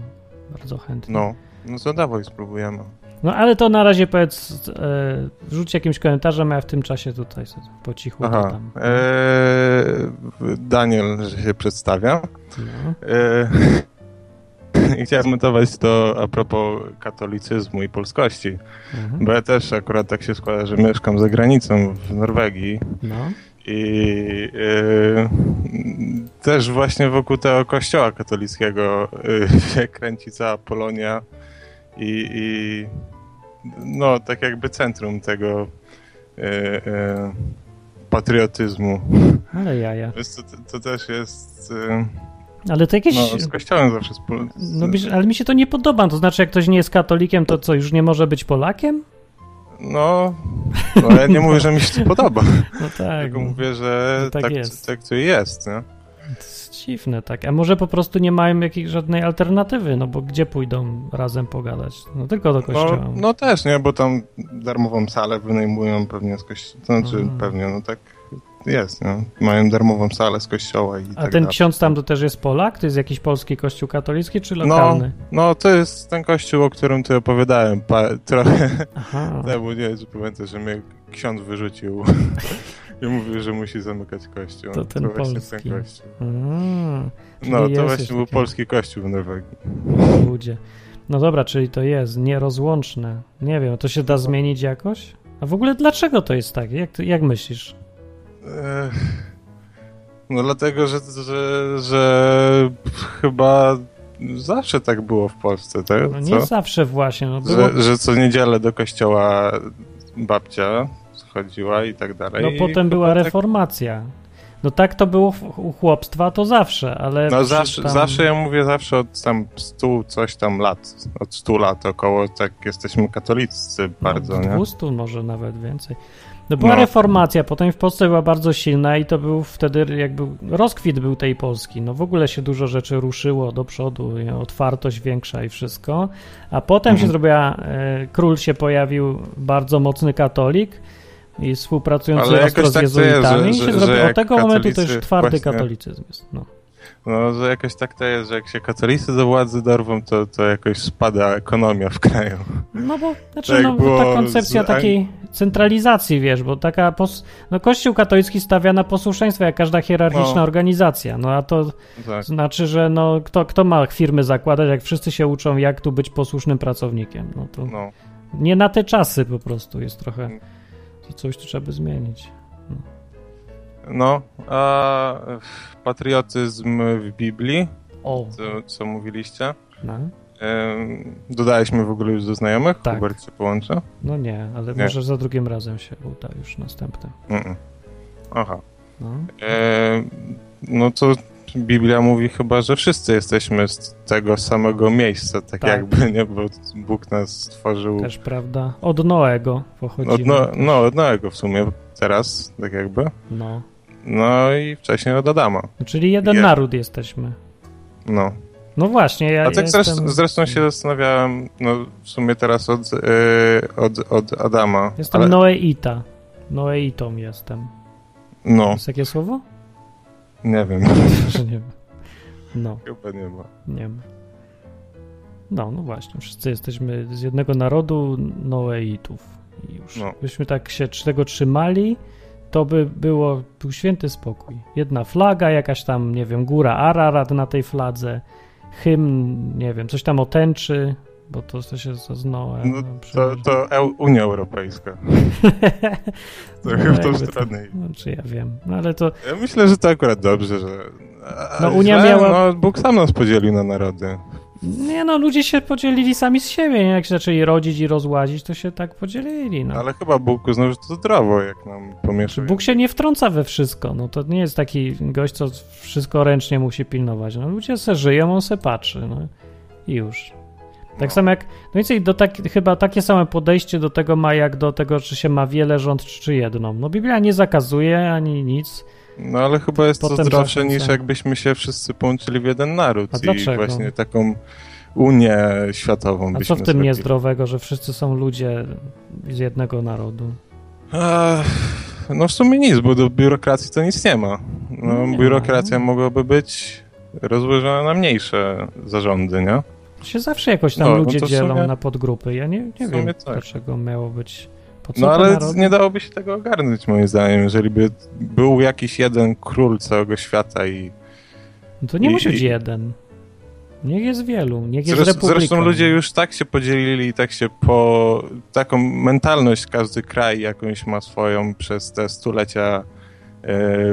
bardzo chętnie. No, no to dawaj, spróbujemy. No ale to na razie powiedz, e, rzuć jakimś komentarzem, a ja w tym czasie tutaj sobie po cichu dodam. E, Daniel, że się przedstawia. No. E, I chciałem komentować to a propos katolicyzmu i polskości, mhm. bo ja też akurat tak się składa, że mieszkam za granicą w Norwegii no. i yy, też właśnie wokół tego kościoła katolickiego yy, się kręci cała Polonia i, i no tak jakby centrum tego yy, yy, patriotyzmu. Ale jaja. To, to też jest... Yy, Ale to jakieś... No, z kościołem zawsze... Spol... No, ale mi się to nie podoba, to znaczy jak ktoś nie jest katolikiem, to co, już nie może być Polakiem? No, no ja nie mówię, że mi się to podoba. No tak. Tylko mówię, że no, tak, tak, jest. tak to jest, nie? To jest dziwne, tak. A może po prostu nie mają jakiejś żadnej alternatywy, no bo gdzie pójdą razem pogadać? No tylko do kościoła. No, no też, nie? Bo tam darmową salę wynajmują pewnie z kościoła, znaczy Aha. pewnie, no tak... Jest, no. Mają darmową salę z kościoła i A tak ten dalej. Ksiądz tam to też jest Polak? To jest jakiś polski kościół katolicki czy lokalny? No, no to jest ten kościół, o którym ty opowiadałem pa, trochę temu, nie czy pamiętam, że mnie ksiądz wyrzucił i mówił, że musi zamykać kościół. To ten to polski. Ten kościół. A, no to właśnie był taki... polski kościół w Norwegii. Ludzie. No dobra, czyli to jest nierozłączne. Nie wiem, to się da zmienić jakoś? A w ogóle dlaczego to jest tak? Jak, jak myślisz? No dlatego, że, że, że chyba zawsze tak było w Polsce, tak? No nie co? Zawsze właśnie. No było... że, że co niedzielę do kościoła babcia chodziła i tak dalej. No i potem była reformacja. Tak... No tak to było u chłopstwa, to zawsze, ale... No zawsze, tam... zawsze, ja mówię zawsze od tam stu coś tam lat, od stu lat około, tak jesteśmy katolicy bardzo, no, nie? dwustu może nawet więcej. No była no. reformacja, potem w Polsce była bardzo silna i to był wtedy jakby rozkwit był tej Polski. No w ogóle się dużo rzeczy ruszyło do przodu, otwartość większa i wszystko. A potem mhm. się zrobiła, e, król się pojawił, bardzo mocny katolik i współpracujący ostro z jezuitami. Od tego momentu to już twardy właśnie... katolicyzm jest. No. No, że jakoś tak to jest, że jak się katolicy do władzy dorwą, to, to jakoś spada ekonomia w kraju. No bo, znaczy, tak no, bo ta koncepcja z... takiej centralizacji, wiesz, bo taka, pos... no Kościół katolicki stawia na posłuszeństwo, jak każda hierarchiczna no. organizacja, no a to tak. znaczy, że no, kto, kto ma firmy zakładać, jak wszyscy się uczą, jak tu być posłusznym pracownikiem, no to no. nie na te czasy po prostu jest trochę, to coś tu trzeba by zmienić. No. No, a patriotyzm w Biblii, o. Co, co mówiliście. No. Ym, dodaliśmy w ogóle już do znajomych? Tak. Hubert się połączy? No nie, ale nie. może za drugim razem się uda już następnym. Mm-mm. Aha. No. Ym, no to Biblia mówi chyba, że wszyscy jesteśmy z tego samego miejsca, tak, tak. jakby, nie? Bo Bóg nas stworzył... Też prawda. Od Noego pochodzimy. Od no, no, od Noego w sumie. Teraz, tak jakby. No. No i wcześniej od Adama. Czyli jeden Je... naród jesteśmy. No. No właśnie, ja A tak jestem... zresztą, zresztą się zastanawiałem, no w sumie teraz od, yy, od, od Adama. Jestem ale... Noeita. Noeitą jestem. No. To jest jakie słowo? Nie wiem. Nie wiem. No. Chyba nie ma. Nie ma. No, no właśnie, wszyscy jesteśmy z jednego narodu Noeitów. I już. No. Byśmy tak się tego trzymali, to by było był święty spokój. Jedna flaga, jakaś tam, nie wiem, góra Ararat na tej fladze, hymn, nie wiem, coś tam o tęczy, bo to, to się z Noem. No, to, to Unia Europejska. To no chyba w tą stronę. To, znaczy ja wiem, no, ale to... Ja myślę, że to akurat dobrze, że... No, Unia że, miała... No, Bóg sam nas podzielił na narody. Nie no, ludzie się podzielili sami z siebie, nie? Jak się zaczęli rodzić i rozłazić, to się tak podzielili. No. Ale chyba Bóg uznał, że to zdrowo, jak nam pomieszuje. Bóg się nie wtrąca we wszystko, no to nie jest taki gość, co wszystko ręcznie musi pilnować. No ludzie se żyją, on se patrzy, no i już. Tak no. samo jak, no i do tak, chyba takie same podejście do tego ma, jak do tego, czy się ma wiele rząd, czy jedną. No Biblia nie zakazuje, ani nic. No ale chyba jest to zdrowsze niż jakbyśmy się wszyscy połączyli w jeden naród. A i dlaczego? Właśnie taką unię światową. A co w tym zrobili. Niezdrowego, że wszyscy są ludzie z jednego narodu? Ech. No w sumie nic, bo do biurokracji to nic nie ma. No, nie biurokracja ma. Mogłaby być rozłożona na mniejsze zarządy, nie? Się zawsze jakoś tam no, ludzie no dzielą sumie, na podgrupy. Ja nie, nie wiem, tak. dlaczego miało być... Po co no ale narody? Nie dałoby się tego ogarnąć moim zdaniem, jeżeli by był jakiś jeden król całego świata i... No to nie i, musi być jeden. Niech jest wielu, niech jest zresztą, republiką. Zresztą ludzie już tak się podzielili i tak się po... Taką mentalność każdy kraj jakąś ma swoją przez te stulecia y,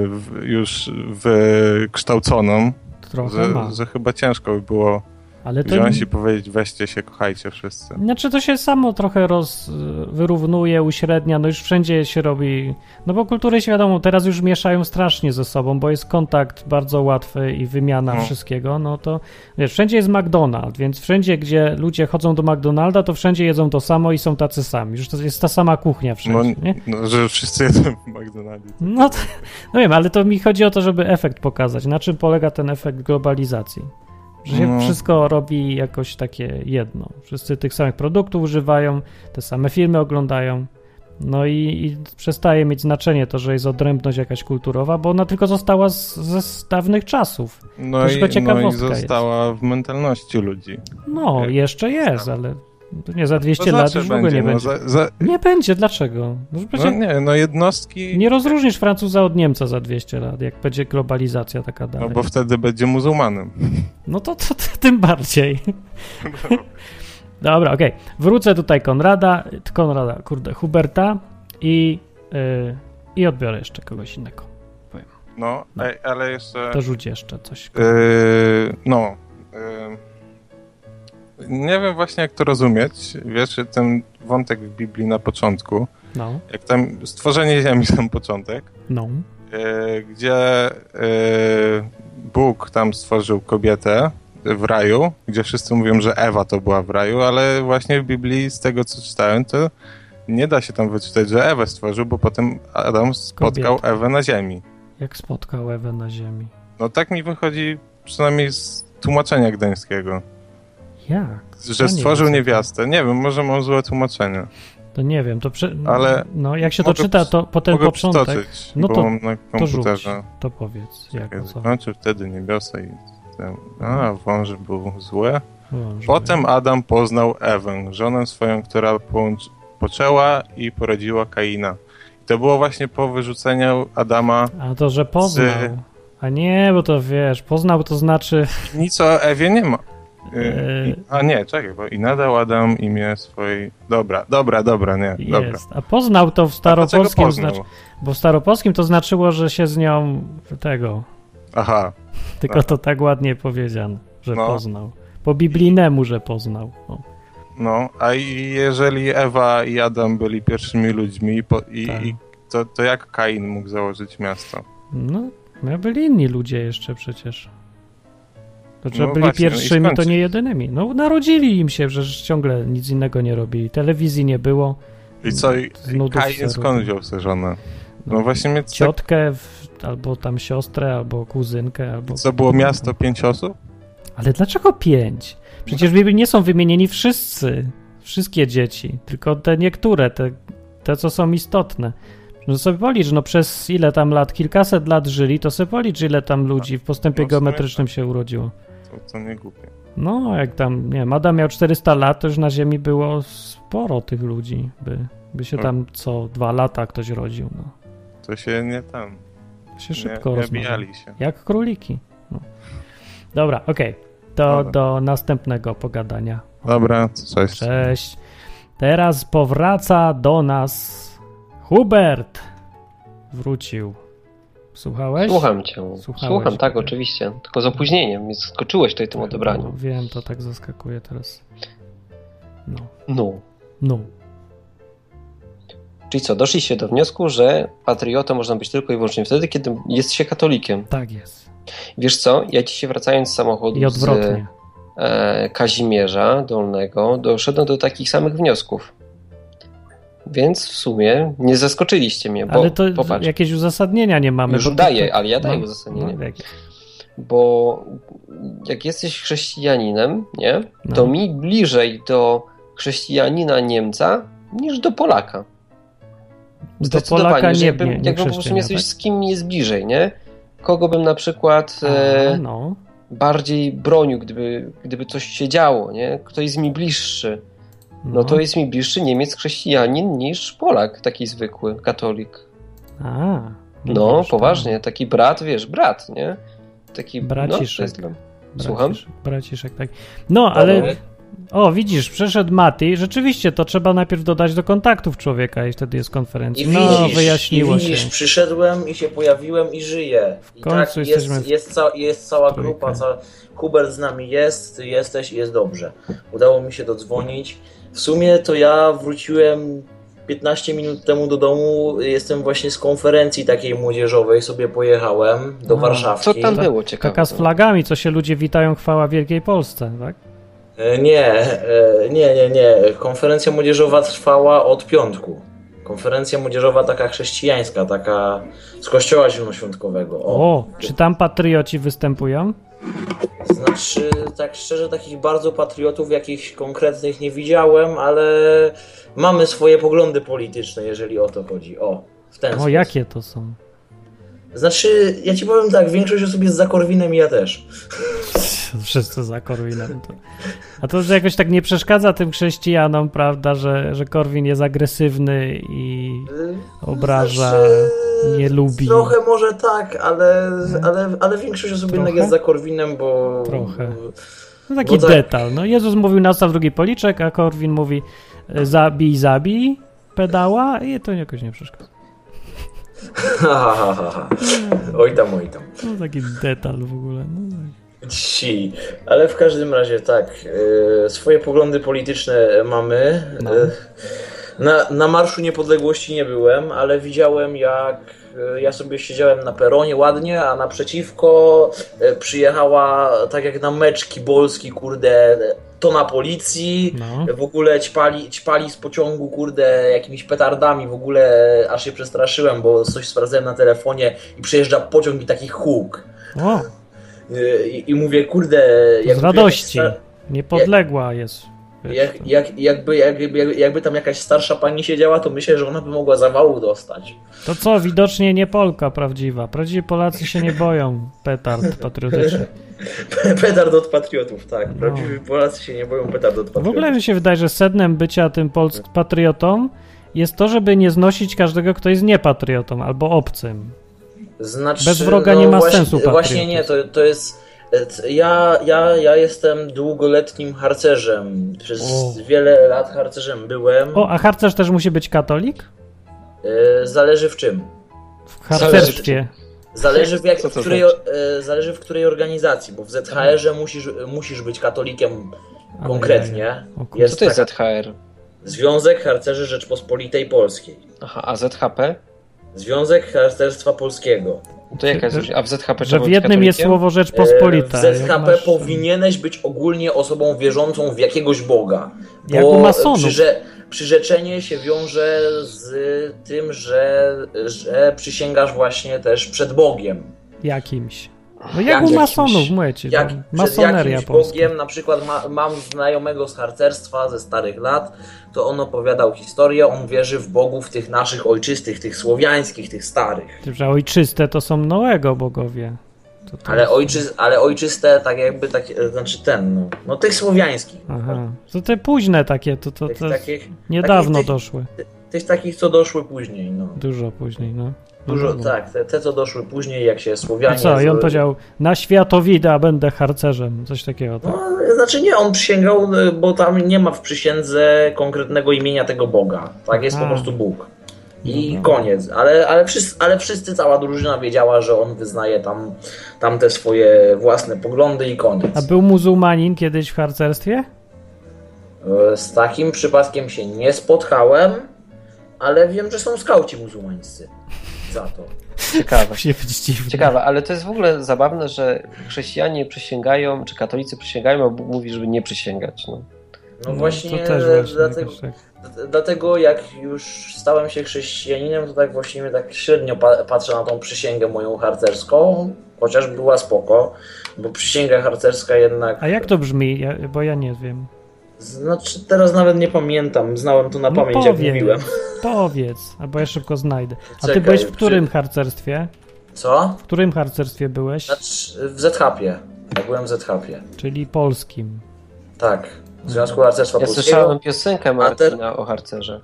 w, już wykształconą. Trochę że, ma. Że chyba ciężko by było ale to wziąć nie... i powiedzieć weźcie się, kochajcie wszyscy. Znaczy to się samo trochę roz... wyrównuje, uśrednia, no już wszędzie się robi... No bo kultury się wiadomo, teraz już mieszają strasznie ze sobą, bo jest kontakt bardzo łatwy i wymiana no. wszystkiego, no to wiesz, wszędzie jest McDonald's, więc wszędzie, gdzie ludzie chodzą do McDonalda, to wszędzie jedzą to samo i są tacy sami. Już to jest ta sama kuchnia wszędzie, no, nie? No, że wszyscy jedzą w McDonaldzie. No to, no wiem, ale to mi chodzi o to, żeby efekt pokazać. Na czym polega ten efekt globalizacji? Że się no. wszystko robi jakoś takie jedno. Wszyscy tych samych produktów używają, te same filmy oglądają, no i, i przestaje mieć znaczenie to, że jest odrębność jakaś kulturowa, bo ona tylko została z, ze dawnych czasów. No i, no i została jest. w mentalności ludzi. No, jak jeszcze jest, tam. ale nie za dwieście lat już w ogóle będzie, nie no, będzie. Za, za... Nie będzie, dlaczego? No, będzie... no nie, no jednostki... Nie rozróżnisz Francuza od Niemca za dwieście lat, jak będzie globalizacja taka dalej. No bo wtedy będzie muzułmanem. No to, to, to tym bardziej. No. Dobra, okej. Okay. Wrócę tutaj Konrada, Konrada, kurde, Huberta i, yy, i odbiorę jeszcze kogoś innego. Powiem. No, no. Ej, ale jeszcze... To rzuć jeszcze coś. Yy, no... Yy. Nie wiem właśnie, jak to rozumieć. Wiesz, ten wątek w Biblii na początku. No. Jak tam stworzenie ziemi, tam początek. No. Y, gdzie y, Bóg tam stworzył kobietę w raju, gdzie wszyscy mówią, że Ewa to była w raju, ale właśnie w Biblii, z tego co czytałem, to nie da się tam wyczytać, że Ewę stworzył, bo potem Adam spotkał kobietę. Ewę na ziemi. Jak spotkał Ewę na ziemi? No tak mi wychodzi przynajmniej z tłumaczenia gdańskiego. Jak? Że stworzył nie niewiastę. Nie wiem, może mam złe tłumaczenie. To nie wiem, to przy... Ale no jak się to czyta, to potem początek. No to mam na komputerze. To, rzuć, to powiedz. Zakończył wtedy niebiosę i ten... A, wąż był zły. Wąż potem był. Adam poznał Ewę, żonę swoją, która połączy... poczęła i porodziła Kaina. I to było właśnie po wyrzuceniu Adama. A to, że poznał. Z... A nie, bo to wiesz, poznał to znaczy. Nic o Ewie nie ma. Yy, a nie, czekaj, bo i nadał Adam imię swojej... Dobra, dobra, dobra, nie, jest. dobra. A poznał to w staropolskim... Poznał? Znaczy, bo w staropolskim to znaczyło, że się z nią tego... Aha. Tylko no. to tak ładnie powiedziane, że no. poznał. Po biblijnemu, że poznał. O. No, a jeżeli Ewa i Adam byli pierwszymi ludźmi, po, i, tak. i to, to jak Kain mógł założyć miasto? No, byli inni ludzie jeszcze przecież. To, że no byli właśnie, pierwszymi, no to nie jedynymi. No narodzili im się, że ciągle nic innego nie robili. Telewizji nie było. I co? I, i Kain skąd wziął sobie żonę? No, no właśnie mnie... Ciotkę, w, albo tam siostrę, albo kuzynkę, albo... I co, było miasto pięć osób? Ale dlaczego pięć? Przecież w Biblii nie są wymienieni wszyscy. Wszystkie dzieci. Tylko te niektóre, te, te co są istotne. No sobie policz, no przez ile tam lat, kilkaset lat żyli, to sobie policz, ile tam ludzi w postępie no, geometrycznym tak. się urodziło. To, to nie głupie. No, jak tam, nie wiem, Adam miał czterysta lat, to już na ziemi było sporo tych ludzi, by, by się no. tam co dwa lata ktoś rodził. No. To się nie tam. To się szybko rozmawia. Jak króliki. No. Dobra, okej. Okay. To Dobra. do następnego pogadania. Dobra, cześć. Cześć. Teraz powraca do nas... Hubert wrócił. Słuchałeś? Słucham cię. Słuchałeś? Słucham, tak, oczywiście. Tylko z opóźnieniem. Mnie zaskoczyłeś tutaj tym odebraniu. No, wiem, to tak zaskakuje teraz. No. No. No. Czyli co, doszliście do wniosku, że patriotą można być tylko i wyłącznie wtedy, kiedy jest się katolikiem. Tak jest. Wiesz co, ja dzisiaj wracając z samochodu I z e, Kazimierza Dolnego doszedłem do takich samych wniosków. więc w sumie nie zaskoczyliście mnie. Bo, ale to popatrz, jakieś uzasadnienia nie mamy. Już daję, to... ale ja daję no, uzasadnienie. No, bo jak jesteś chrześcijaninem, nie, no. to mi bliżej do chrześcijanina Niemca niż do Polaka. Zdecydowanie, do Polaka nie, jakbym, nie, nie jakbym po prostu jesteś tak? z kim jest bliżej, nie? Kogo bym na przykład A, no. e, bardziej bronił, gdyby, gdyby coś się działo, nie? Kto jest mi bliższy? No, no to jest mi bliższy Niemiec chrześcijanin niż Polak, taki zwykły katolik. A, no wiesz, poważnie, tam. Taki brat, wiesz, brat, nie? Taki braciszek. No, bracisz, Słucham? Braciszek, tak. No, ale... No. O, widzisz, przyszedł Mati. Rzeczywiście, to trzeba najpierw dodać do kontaktów człowieka i wtedy jest konferencja. I no, widzisz, wyjaśniło i widzisz, się. Przyszedłem i się pojawiłem i żyję. I w końcu tak, jesteśmy jest, w... jest, ca- jest cała trójkę. Grupa, ca- Hubert z nami jest, ty jesteś i jest dobrze. Udało mi się dodzwonić. W sumie to ja wróciłem piętnaście minut temu do domu, jestem właśnie z konferencji takiej młodzieżowej, sobie pojechałem do no, Warszawki. Co tam było ciekawe? Taka z flagami, co się ludzie witają, chwała Wielkiej Polsce, tak? Nie, nie, nie, nie. Konferencja młodzieżowa trwała od piątku. Konferencja młodzieżowa taka chrześcijańska, taka z kościoła zielonoświątkowego. O, o czy tam patrioci występują? Znaczy, tak szczerze, takich bardzo patriotów jakichś konkretnych nie widziałem, ale mamy swoje poglądy polityczne, jeżeli o to chodzi. O, w ten sposób. O, jakie to są? Znaczy, ja ci powiem tak, większość osób jest za Korwinem i ja też. Wszyscy za Korwinem. To. A to, że jakoś tak nie przeszkadza tym chrześcijanom, prawda, że, że Korwin jest agresywny i obraża, znaczy, nie lubi. Trochę może tak, ale, ale, ale większość osób trochę? jednak jest za Korwinem, bo... Trochę. No taki bo detal. Tak... No, Jezus mówił nastaw drugi policzek, a Korwin mówi zabij, zabij pedała i to jakoś nie przeszkadza. Ha, ha, ha, ha. Oj tam, oj tam. No taki detal w ogóle. No tak. Ci. Ale w każdym razie tak. E, swoje poglądy polityczne mamy. No. E, na, na Marszu Niepodległości nie byłem, ale widziałem jak e, ja sobie siedziałem na peronie ładnie, a naprzeciwko e, przyjechała tak jak na mecz kibolski, kurde, tona policji, no. w ogóle ćpali, ćpali z pociągu, kurde, jakimiś petardami, w ogóle aż się przestraszyłem, bo coś sprawdzałem na telefonie i przejeżdża pociąg i taki huk. O. I, i mówię, kurde... Z radości, star... niepodległa jak, jest. Jak, jak, jakby, jakby, jakby tam jakaś starsza pani siedziała, to myślę, że ona by mogła zawału dostać. To co, widocznie nie Polka prawdziwa. Prawdziwi Polacy się nie boją petard patriotycznych. Petard od patriotów, tak. Prawdziwi no. Polacy się nie boją petard od patriotów. W ogóle mi się wydaje, że sednem bycia tym polskim patriotą jest to, żeby nie znosić każdego, kto jest niepatriotą albo obcym. Znaczy, bez wroga no nie ma właśnie, sensu patriotyzm. Właśnie nie, to, to jest... Ja, ja, ja jestem długoletnim harcerzem. Przez o. wiele lat harcerzem byłem. O, a harcerz też musi być katolik? Yy, zależy w czym. W harcerstwie. Zależy w, jak, w której, zależy w której organizacji, bo w Z H R ze musisz, musisz być katolikiem ale konkretnie. Jest co to jest tak, Z H R? Związek Harcerzy Rzeczpospolitej Polskiej. Aha, a Z H P? Związek Harcerstwa Polskiego. To jaka jest, a w Z H P trzeba być w jednym katolikiem? Jest słowo Rzeczpospolita. W Z H P masz... powinieneś być ogólnie osobą wierzącą w jakiegoś Boga. Bo jak u masonów. Przyże... Przyrzeczenie się wiąże z tym, że, że przysięgasz właśnie też przed Bogiem. Jakimś. No jak u masonów, mówię ci. Jak, masoneria jakimś polska. Bogiem, na przykład ma, mam znajomego z harcerstwa ze starych lat, to on opowiadał historię, on wierzy w bogów tych naszych ojczystych, tych słowiańskich, tych starych. Że ojczyste to są Noego bogowie. To to ale, ojczyste, ale ojczyste, tak jakby, tak, znaczy ten, no, no tych słowiańskich. Aha. To te późne takie, to, to, to tych, takich, niedawno takich, doszły. Tych, tych takich, co doszły później, no. Dużo później, no. Dużo, no, tak, te, te, co doszły później, jak się Słowianie... No co, i on powiedział, na światowida będę harcerzem, coś takiego. Tak? No, znaczy nie, on przysięgał, bo tam nie ma w przysiędze konkretnego imienia tego Boga. Tak, jest A. po prostu Bóg. I no, koniec. Ale, ale, wszyscy, ale wszyscy, cała drużyna wiedziała, że on wyznaje tam, tam te swoje własne poglądy i koniec. A był muzułmanin kiedyś w harcerstwie? Z takim przypadkiem się nie spotkałem, ale wiem, że są skauci muzułmańscy. Za to. Ciekawe. Ciekawe, ale to jest w ogóle zabawne, że chrześcijanie przysięgają, czy katolicy przysięgają, a Bóg mówi, żeby nie przysięgać. No. No, no właśnie, to też właśnie dlatego, jakoś tak. dlatego jak już stałem się chrześcijaninem, to tak właśnie tak średnio pa- patrzę na tą przysięgę moją harcerską, chociaż była spoko, bo przysięga harcerska jednak... A jak to brzmi? Ja, bo ja nie wiem. Znaczy teraz nawet nie pamiętam, znałem to na no pamięć, powiedz, jak mówiłem. Powiedz, albo ja szybko znajdę. A Czekaj, ty byłeś w którym przy... harcerstwie? Co? W którym harcerstwie byłeś? Znaczy, w Z H P-ie. Ja byłem w Z H P-ie. Czyli polskim. Tak, w Związku Harcerstwa ja Polskiego. Ja słyszałem piosenkę Martina ter... o harcerze.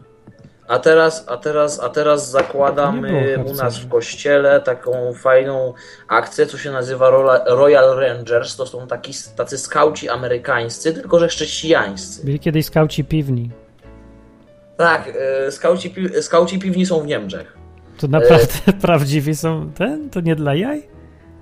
A teraz, a teraz, a teraz zakładamy u nas w kościele taką fajną akcję, co się nazywa Royal Rangers. To są taki, tacy skauci amerykańscy, tylko że chrześcijańscy. Byli kiedyś skauci piwni. Tak, e, skauci, pi, skauci piwni są w Niemczech. To naprawdę e... prawdziwi są ten? To nie dla jaj?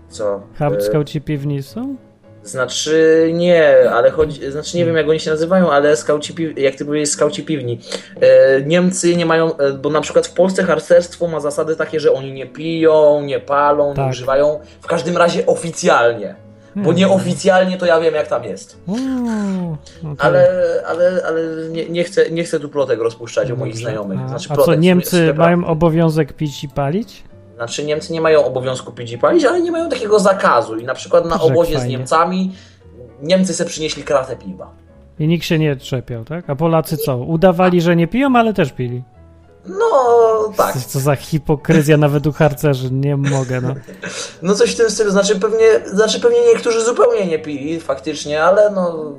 Co? E... Skauci piwni są? Znaczy nie, ale chodzi, znaczy nie wiem jak oni się nazywają, ale skauci piw, jak ty powiedziałeś, skauci piwni. E, Niemcy nie mają, bo na przykład w Polsce harcerstwo ma zasady takie, że oni nie piją, nie palą, tak. nie używają, w każdym razie oficjalnie. Bo nieoficjalnie to ja wiem jak tam jest. Mm, okay. Ale, ale, ale nie, nie, chcę, nie chcę tu plotek rozpuszczać o moich znajomych. Znaczy, a co, Niemcy mają obowiązek pić i palić? Znaczy Niemcy nie mają obowiązku pić i palić, ale nie mają takiego zakazu. I na przykład na obozie z Niemcami Niemcy se przynieśli kratę piwa. I nikt się nie trzepiał, tak? A Polacy co? Udawali, że nie piją, ale też pili. No tak. Co za hipokryzja nawet u harcerzy, nie mogę, no. No coś w tym stylu, znaczy pewnie, znaczy pewnie niektórzy zupełnie nie pili faktycznie, ale no...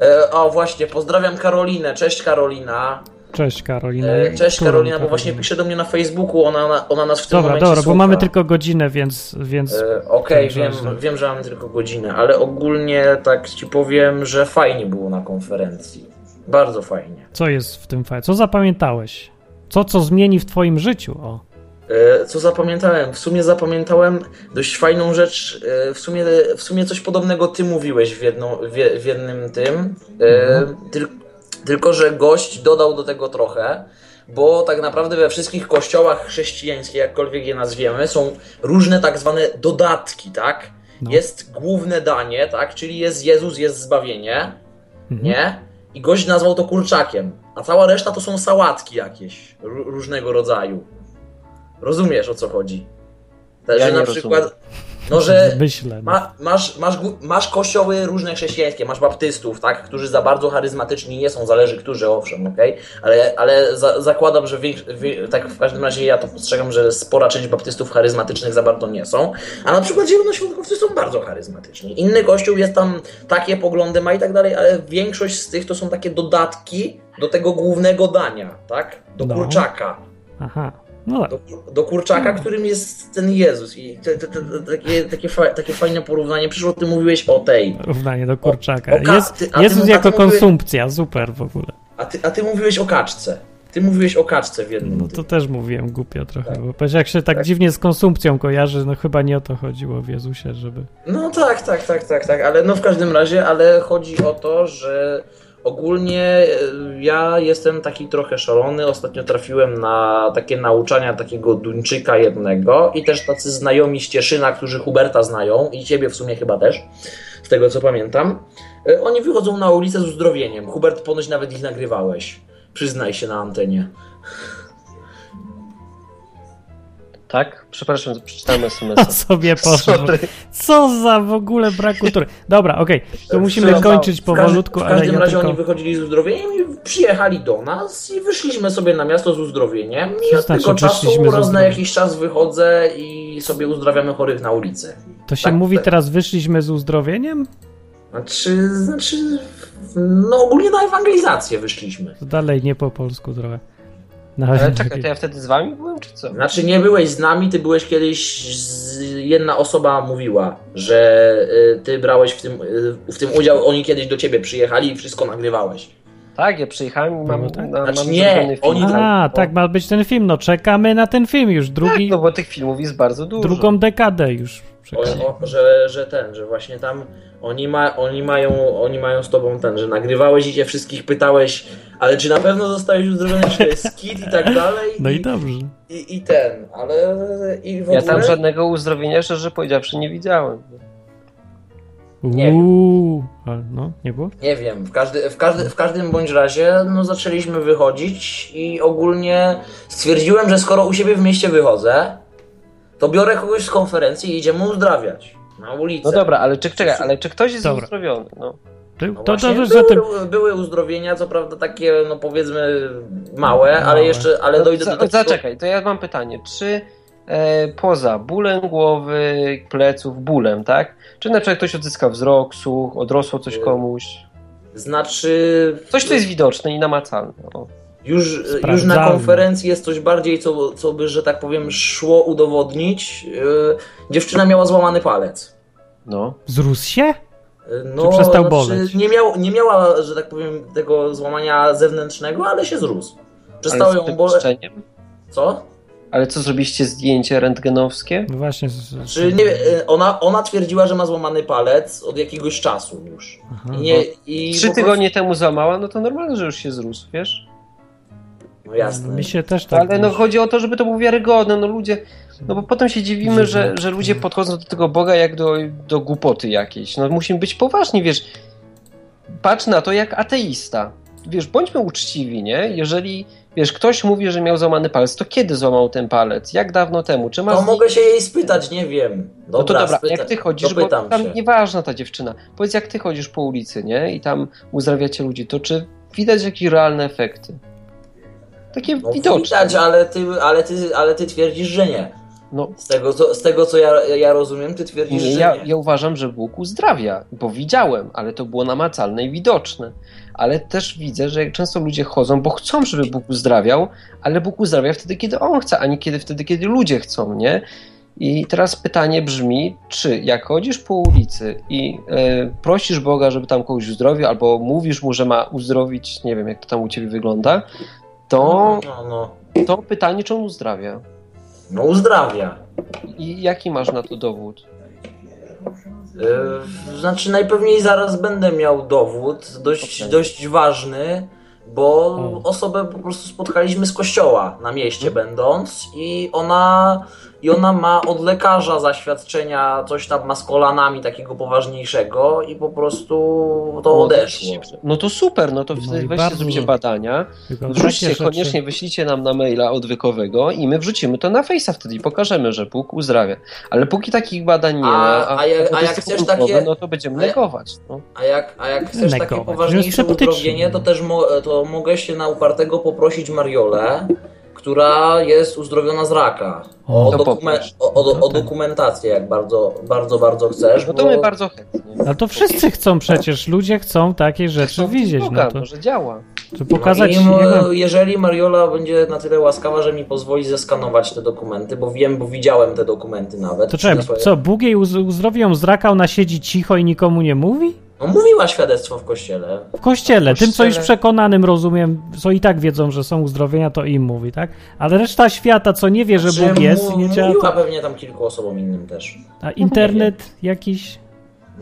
E, o właśnie, pozdrawiam Karolinę, cześć Karolina. Cześć Karolina. E, cześć Którą Karolina, Karolina, bo właśnie pisze do mnie na Facebooku, ona, ona nas w tym dobra, momencie Dobra, dobra, bo mamy tylko godzinę, więc... więc e, Okej, okay, wiem, tak. wiem, że mamy tylko godzinę, ale ogólnie tak ci powiem, że fajnie było na konferencji. Bardzo fajnie. Co jest w tym fajne? Co zapamiętałeś? Co, co zmieni w twoim życiu? O. E, co zapamiętałem? W sumie zapamiętałem dość fajną rzecz. E, w, sumie, w sumie coś podobnego ty mówiłeś w, jedną, w, w jednym tym. E, mhm. tyl, tylko, że gość dodał do tego trochę, bo tak naprawdę we wszystkich kościołach chrześcijańskich, jakkolwiek je nazwiemy, są różne tak zwane dodatki, tak? No. Jest główne danie, tak? Czyli jest Jezus, jest zbawienie, mhm. nie? I gość nazwał to kurczakiem, a cała reszta to są sałatki jakieś, r- różnego rodzaju. Rozumiesz, o co chodzi? Te, ja że nie na przykład, rozumiem. No że Myślę, ma, masz, masz, masz kościoły różne chrześcijańskie, masz baptystów, tak, którzy za bardzo charyzmatyczni nie są, zależy którzy, owszem, okej? Okay? Ale, ale za, zakładam, że większ, wie, tak w każdym razie ja to postrzegam, że spora część baptystów charyzmatycznych za bardzo nie są, a na przykład zielonoświątkowcy są bardzo charyzmatyczni. Inny kościół jest tam, takie poglądy ma i tak dalej, ale większość z tych to są takie dodatki do tego głównego dania, tak? Do no. kurczaka. Aha. No. Do, do kurczaka, którym jest ten Jezus. I te, te, te, takie, takie, fa- takie fajne porównanie. Przyszło, ty mówiłeś o tej. Porównanie do kurczaka. O, o ka- jest, ty, Jezus ty, jako konsumpcja, mówiłeś... super w ogóle. A ty, a ty mówiłeś o kaczce. Ty mówiłeś o kaczce w jednym. No to też mówiłem głupio trochę, tak. bo jak się tak, tak dziwnie z konsumpcją kojarzy, no chyba nie o to chodziło w Jezusie, żeby... No tak, tak, tak, tak, tak, ale no w każdym razie, ale chodzi o to, że... Ogólnie ja jestem taki trochę szalony. Ostatnio trafiłem na takie nauczania takiego Duńczyka jednego i też tacy znajomi z Cieszyna, którzy Huberta znają i ciebie w sumie chyba też, z tego co pamiętam. Oni wychodzą na ulicę z uzdrowieniem. Hubert, ponoć nawet ich nagrywałeś. Przyznaj się na antenie. Tak? Przepraszam, przeczytałem es em es-a. A sobie poszło. Co za w ogóle brak kultury. Dobra, okej. Okay. To musimy kończyć powolutku. W każdym, w każdym ale razie ja tylko... oni wychodzili z uzdrowieniem i przyjechali do nas i wyszliśmy sobie na miasto z uzdrowieniem. I to od znaczy, tego czasu raz na jakiś czas wychodzę i sobie uzdrawiamy chorych na ulicy. To się tak, mówi tak. Teraz wyszliśmy z uzdrowieniem? Znaczy, znaczy, no ogólnie na ewangelizację wyszliśmy. To dalej nie po polsku trochę. No, ale czekaj, to ja wtedy z wami byłem, czy co? Znaczy nie byłeś z nami, ty byłeś kiedyś, z... jedna osoba mówiła, że y, ty brałeś w tym, y, w tym udział, oni kiedyś do ciebie przyjechali i wszystko nagrywałeś. Tak, ja przyjechałem i mam... No, tak? na, znaczy mam nie, oni... A, bo... tak ma być ten film, no czekamy na ten film już, drugi... Tak, no bo tych filmów jest bardzo dużo. Drugą dekadę już. O, o, że, że ten, że właśnie tam oni, ma, oni, mają, oni mają z tobą ten, że nagrywałeś i cię wszystkich pytałeś, ale czy na pewno zostałeś uzdrowiony, czy to jest kit i tak dalej. No i, i dobrze. I, i ten, ale... I w ogóle... Ja tam żadnego uzdrowienia, szczerze powiedziawszy, nie widziałem. Nie Uuu, ale no, nie było? Nie wiem, w, każdy, w, każdy, w każdym bądź razie no, zaczęliśmy wychodzić i ogólnie stwierdziłem, że skoro u siebie w mieście wychodzę, to biorę kogoś z konferencji i idziemy uzdrawiać na ulicę. No dobra, ale czy, czekaj, ale czy ktoś jest dobra. uzdrowiony? No. No to, to, to, to, to, były, były uzdrowienia, co prawda takie, no powiedzmy, małe, małe. ale jeszcze, ale no, dojdę za, do takiego... Zaczekaj, to ja mam pytanie, czy e, poza bólem głowy, pleców, bólem, tak? Czy na przykład ktoś odzyskał wzrok, słuch, odrosło coś komuś? Znaczy... Coś, co jest widoczne i namacalne. O. Już, już na konferencji jest coś bardziej, co, co by, że tak powiem, szło udowodnić. Yy, dziewczyna miała złamany palec. No. Zrósł się? No, czy przestał boleć? Znaczy nie, miał, nie miała, że tak powiem, tego złamania zewnętrznego, ale się zrósł. Przestało ją boleć. Co? Ale co, zrobiliście zdjęcie rentgenowskie? No właśnie. Znaczy, nie, ona, ona twierdziła, że ma złamany palec od jakiegoś czasu już. Aha, nie, i trzy tygodnie prostu... temu złamała, no to normalne, że już się zrósł, wiesz? No jasne. Mi się też tak. Ale no chodzi o to, żeby to było wiarygodne, no ludzie... No bo potem się dziwimy, że, że ludzie podchodzą do tego Boga jak do, do głupoty jakiejś. No musimy być poważni, wiesz. Patrz na to jak ateista. Wiesz, bądźmy uczciwi, nie? Jeżeli, wiesz, ktoś mówi, że miał złamany palec, to kiedy złamał ten palec? Jak dawno temu? Czy masz... No mogę się jej spytać, nie wiem. Dobra, no to dobra, spyta, jak ty chodzisz, bo tam się. Nieważna ta dziewczyna. Powiedz, jak ty chodzisz po ulicy, nie? I tam uzdrawiacie ludzi, to czy widać jakieś realne efekty? Takie no, widoczne. Widać, ale ty, ale, ty, ale ty twierdzisz, że nie. No. Z, tego, co, z tego, co ja, ja rozumiem, ty twierdzisz, nie, że ja, nie. Ja uważam, że Bóg uzdrawia, bo widziałem, ale to było namacalne i widoczne. Ale też widzę, że często ludzie chodzą, bo chcą, żeby Bóg uzdrawiał, ale Bóg uzdrawia wtedy, kiedy On chce, a nie kiedy, wtedy, kiedy ludzie chcą, nie? I teraz pytanie brzmi, czy jak chodzisz po ulicy i e, prosisz Boga, żeby tam kogoś uzdrowił, albo mówisz Mu, że ma uzdrowić, nie wiem, jak to tam u ciebie wygląda, to, no, no, no. to pytanie, czy On uzdrawia? No uzdrawia. I jaki masz na to dowód? Yy, znaczy najpewniej zaraz będę miał dowód, dość, okay. dość ważny, bo hmm. osobę po prostu spotkaliśmy z kościoła na mieście hmm. będąc i ona, i ona ma od lekarza zaświadczenia, coś tam ma z kolanami takiego poważniejszego i po prostu to no, odeszło. No to super, no to no weźcie sobie badania, wrzućcie, koniecznie wyślijcie nam na maila odwykowego i my wrzucimy to na Face'a wtedy i pokażemy, że Bóg uzdrawia. Ale póki takich badań nie ma, a, a, jak, a jak chcesz takie, no to będziemy negować. No. A, jak, a jak chcesz negować. Takie poważniejsze uzdrowienie, to też mo- to mogę się na upartego poprosić Mariolę, która jest uzdrowiona z raka. O, o, dokumen- o, o, o dokumentację, jak bardzo, bardzo, bardzo chcesz. No to bo... my bardzo chętnie. No to wszyscy chcą przecież, ludzie chcą takie rzeczy chcą widzieć. Boga, no to może działa. Czy pokazać no im, jeżeli Mariola będzie na tyle łaskawa, że mi pozwoli zeskanować te dokumenty, bo wiem, bo widziałem te dokumenty nawet. To czemu? Swoje... Co, Bóg jej uzdrowi ją z raka, ona siedzi cicho i nikomu nie mówi? No mówiła świadectwo w kościele. W kościele, w tym co już przekonanym rozumiem, co i tak wiedzą, że są uzdrowienia, to im mówi, tak? Ale reszta świata, co nie wie, że znaczy, Bóg jest... M- nie działa, mówiła to... pewnie tam kilku osobom innym też. A internet jakiś?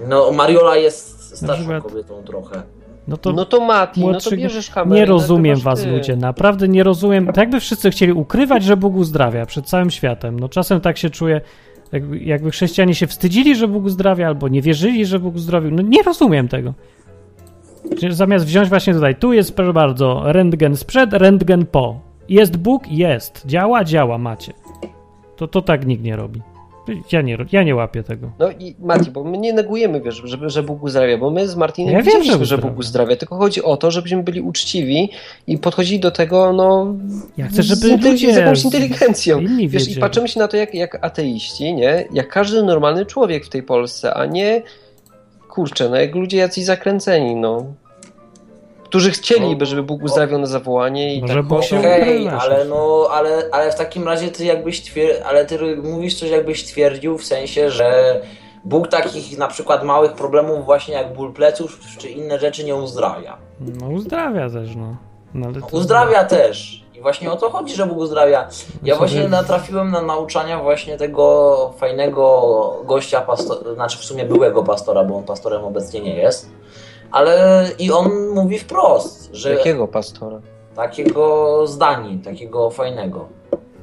No Mariola jest starszą przykład... kobietą trochę. No to, no to Mati, młodszy... no to bierzesz kamerę. Nie rozumiem was ty. Ludzie, naprawdę nie rozumiem. Tak by wszyscy chcieli ukrywać, że Bóg uzdrawia przed całym światem. No czasem tak się czuję... Jakby, jakby chrześcijanie się wstydzili, że Bóg uzdrawia, albo nie wierzyli, że Bóg uzdrowił. No nie rozumiem tego. Zamiast wziąć właśnie tutaj, tu jest, proszę bardzo, rentgen sprzed, rentgen po. Jest Bóg? Jest. Działa? Działa, macie. To, to tak nikt nie robi. Ja nie, ja nie łapię tego. No i Mati, bo my nie negujemy, wiesz, że, że Bóg uzdrawia, bo my z Martinem ja widzieliśmy, wiem, że, że Bóg uzdrawia, tylko chodzi o to, żebyśmy byli uczciwi i podchodzili do tego, no... Ja chcę, żeby ludzie... Z jakąś inteligencją. Wiesz, i patrzymy się na to jak, jak ateiści, nie? Jak każdy normalny człowiek w tej Polsce, a nie... Kurczę, no jak ludzie jacyś zakręceni, no... Którzy chcieliby, żeby Bóg uzdrawiał na zawołanie i może tak. Bóg się okay, ukrywa, ale no, ale, ale w takim razie ty jakbyś twier- ale ty mówisz coś jakbyś twierdził w sensie, że Bóg takich na przykład małych problemów właśnie jak ból pleców czy inne rzeczy nie uzdrawia. No uzdrawia też, no. no, ale no to... Uzdrawia też. I właśnie o to chodzi, że Bóg uzdrawia. Ja właśnie natrafiłem na nauczania właśnie tego fajnego gościa, pasto- znaczy w sumie byłego pastora, bo on pastorem obecnie nie jest. Ale i on mówi wprost, że... Jakiego pastora? Takiego z Danii, takiego fajnego.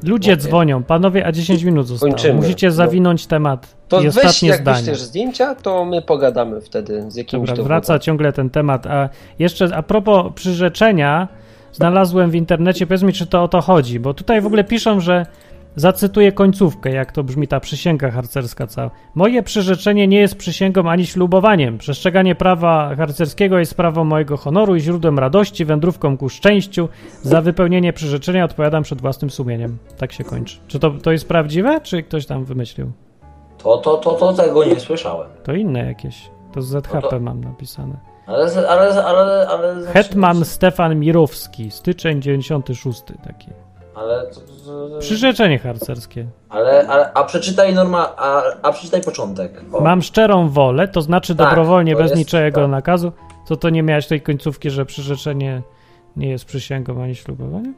Ludzie dzwonią, panowie, a dziesięć minut zostało. Kończymy. Musicie zawinąć no. temat. To i ostatnie weź, zdanie. Jak wyślesz zdjęcia, to my pogadamy wtedy z jakimś. Dobra, wraca ciągle ten temat. A jeszcze a propos przyrzeczenia, znalazłem w internecie, powiedz mi, czy to o to chodzi, bo tutaj w ogóle piszą, że zacytuję końcówkę, jak to brzmi ta przysięga harcerska cała. Moje przyrzeczenie nie jest przysięgą ani ślubowaniem. Przestrzeganie prawa harcerskiego jest sprawą mojego honoru i źródłem radości, wędrówką ku szczęściu. Za wypełnienie przyrzeczenia odpowiadam przed własnym sumieniem. Tak się kończy. Czy to, to jest prawdziwe, czy ktoś tam wymyślił? To, to, to, to tego nie słyszałem. To inne jakieś. To z Z H P to to... mam napisane. Ale, ale, ale, ale... Hetman Stefan Mirowski, styczeń dziewięćdziesiąty szósty taki. Ale... Przyrzeczenie harcerskie. Ale, ale a przeczytaj norma, a, a przeczytaj początek. O. Mam szczerą wolę, to znaczy tak, dobrowolnie, to bez jest, niczego tak. nakazu. Co to nie miałeś tej końcówki, że przyrzeczenie nie jest przysięgą ani ślubowaniem?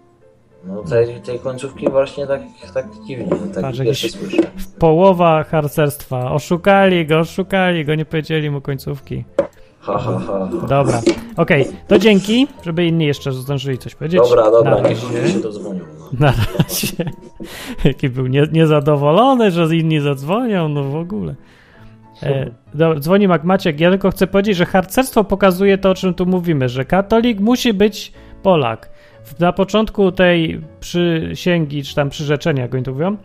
No tej, tej końcówki właśnie tak, tak dziwnie. Tak w połowa harcerstwa. Oszukali go, oszukali go, nie powiedzieli mu końcówki. Ha, ha, ha. Dobra, okej, okay. To dzięki, żeby inni jeszcze zdążyli coś powiedzieć. Dobra, dobra, niech się, się dozwonią. No. Na razie. Jaki był nie, niezadowolony, że inni zadzwonią, no w ogóle. E, do, dzwoni Maciek, ja tylko chcę powiedzieć, że harcerstwo pokazuje to, o czym tu mówimy, że katolik musi być Polak. Na początku tej przysięgi, czy tam przyrzeczenia, jak oni to mówią,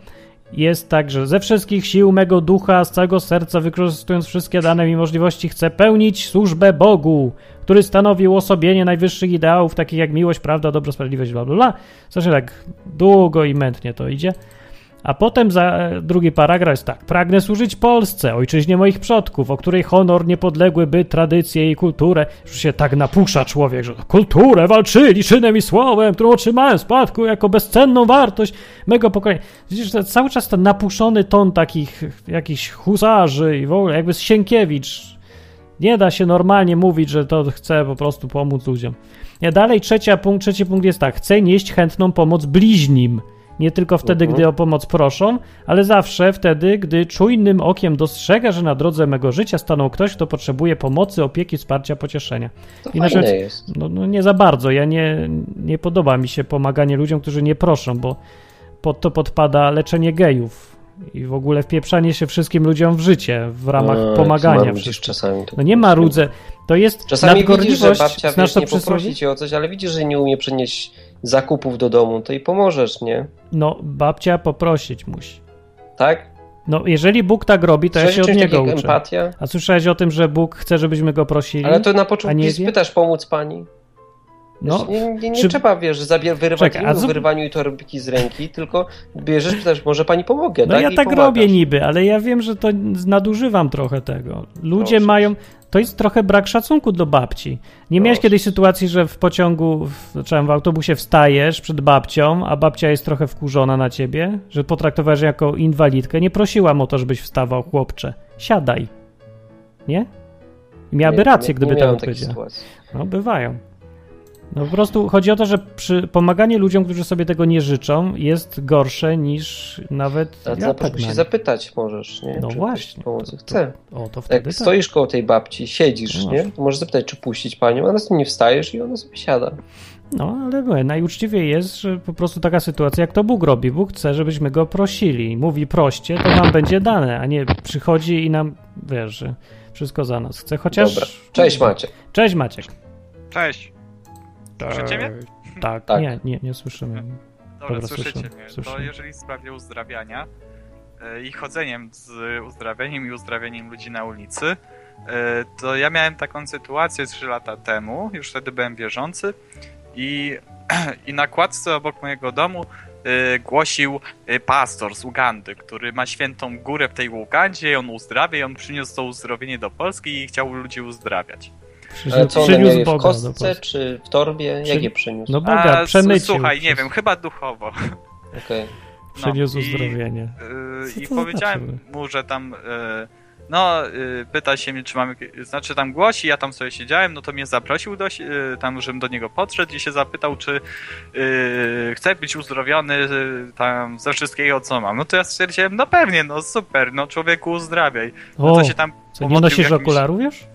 jest tak, że ze wszystkich sił mego ducha, z całego serca, wykorzystując wszystkie dane mi możliwości, chcę pełnić służbę Bogu, który stanowił osobienie najwyższych ideałów, takich jak miłość, prawda, dobro, sprawiedliwość, bla, bla, bla. Zresztą tak długo i mętnie to idzie. A potem za drugi paragraf jest tak. Pragnę służyć Polsce, ojczyźnie moich przodków, o której honor niepodległy by tradycje i kulturę. Już się tak napusza człowiek, że kulturę walczyli czynem i słowem, którą otrzymałem w spadku jako bezcenną wartość mego pokolenia. Widzisz, że cały czas ten napuszony ton takich jakichś husarzy i w ogóle jakby z Sienkiewicz. Nie da się normalnie mówić, że to chce po prostu pomóc ludziom. A dalej trzecia punkt, trzeci punkt jest tak. Chcę nieść chętną pomoc bliźnim. Nie tylko wtedy, uh-huh. gdy o pomoc proszą, ale zawsze wtedy, gdy czujnym okiem dostrzega, że na drodze mego życia stanął ktoś, kto potrzebuje pomocy, opieki, wsparcia, pocieszenia. To I fajne rzecz, jest. No, no nie za bardzo. Ja nie, nie podoba mi się pomaganie ludziom, którzy nie proszą, bo pod to podpada leczenie gejów i w ogóle wpieprzanie się wszystkim ludziom w życie w ramach no, pomagania. Czasami to no nie ma rudze. To jest czasami nadgorliwość. Widzisz, że babcia wiesz, nie poprosi cię o coś, ale widzisz, że nie umie przynieść zakupów do domu, to i pomożesz, nie? No, babcia poprosić musi. Tak? No, jeżeli Bóg tak robi, to Słyszy ja się od niego uczę. Empatia? A słyszałeś o tym, że Bóg chce, żebyśmy go prosili? Ale to na początku spytasz pomóc pani? No, wiesz, nie nie, nie czy... trzeba, wiesz, zabier- wyrywać Czeka, z... wyrywaniu torebki z ręki, tylko bierzesz, pytasz, może pani pomogę, no tak? No ja I tak pomagasz. Robię niby, ale ja wiem, że to nadużywam trochę tego. Ludzie Proszę. mają... To jest trochę brak szacunku do babci. Nie Proszę. miałeś kiedyś sytuacji, że w pociągu, w, znaczy w autobusie wstajesz przed babcią, a babcia jest trochę wkurzona na ciebie, że potraktowałeś ją jako inwalidkę. Nie prosiłam o to, żebyś wstawał, chłopcze. Siadaj. Nie? I miałaby nie, rację, nie, gdyby nie tak powiedziała. No, bywają. No po prostu chodzi o to, że przy pomaganie ludziom, którzy sobie tego nie życzą, jest gorsze niż nawet... A ja tak się zapytać możesz, nie? No czy właśnie. Pomocy to, chce. To, o, to wtedy Jak tak. stoisz koło tej babci, siedzisz, no nie? To możesz zapytać, czy puścić panią, a następnie wstajesz i ona sobie siada. No, ale no, najuczciwiej jest, że po prostu taka sytuacja, jak to Bóg robi. Bóg chce, żebyśmy go prosili. Mówi proście, to nam będzie dane, a nie przychodzi i nam wierzy. Wszystko za nas chce, chociaż... Dobra. Cześć Maciek. Cześć Maciek. Cześć. Słyszycie mnie? Tak, tak. Nie, nie, nie słyszymy. Dobra, Dobra słyszycie słyszymy. mnie. Słyszymy. To jeżeli w sprawie uzdrawiania yy, i chodzeniem z uzdrawieniem i uzdrawieniem ludzi na ulicy, yy, to ja miałem taką sytuację trzy lata temu, już wtedy byłem wierzący i, i na kładce obok mojego domu yy, głosił yy, pastor z Ugandy, który ma świętą górę w tej Ugandzie, on uzdrawia i on przyniósł to uzdrowienie do Polski i chciał ludzi uzdrawiać. Ale co one mieli, w kostce czy w torbie? Przy... Jak je przyniósł? No Boga, A, przemycił. Słuchaj, nie wiem, chyba duchowo. Okay. No, przyniósł uzdrowienie. I, i powiedziałem znaczy? mu, że tam no pyta się mnie, czy mam znaczy tam głosi, ja tam sobie siedziałem, no to mnie zaprosił do, tam, żebym do niego podszedł i się zapytał, czy y, chce być uzdrowiony tam ze wszystkiego, co mam. No to ja stwierdziłem, no pewnie, no super, no człowieku uzdrawiaj. No to się tam... Co, nie nosisz okularów już?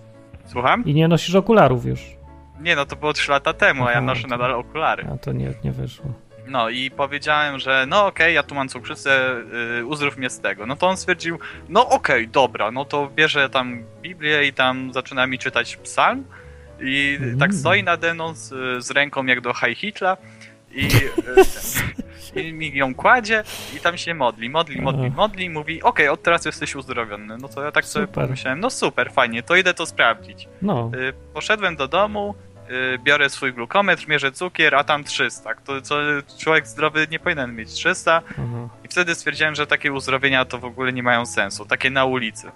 Słucham? I nie nosisz okularów już. Nie, no to było trzy lata temu, a ja noszę nadal okulary. A to nie, nie wyszło. No i powiedziałem, że no okej, okay, ja tu mam cukrzycę, yy, uzdrów mnie z tego. No to on stwierdził, no okej, okay, dobra, no to bierze tam Biblię i tam zaczyna mi czytać psalm i mm. tak stoi nade mną z, z ręką jak do Heil Hitler i, yy, i mi ją kładzie i tam się modli, modli, modli, modli, mówi okej, okay, od teraz jesteś uzdrowiony. No to ja tak super. sobie pomyślałem, no super, fajnie, to idę to sprawdzić. No. Yy, poszedłem do domu, biorę swój glukometr, mierzę cukier, a tam trzysta. To, co, człowiek zdrowy nie powinien mieć trzysta. Mhm. I wtedy stwierdziłem, że takie uzdrowienia to w ogóle nie mają sensu. Takie na ulicy.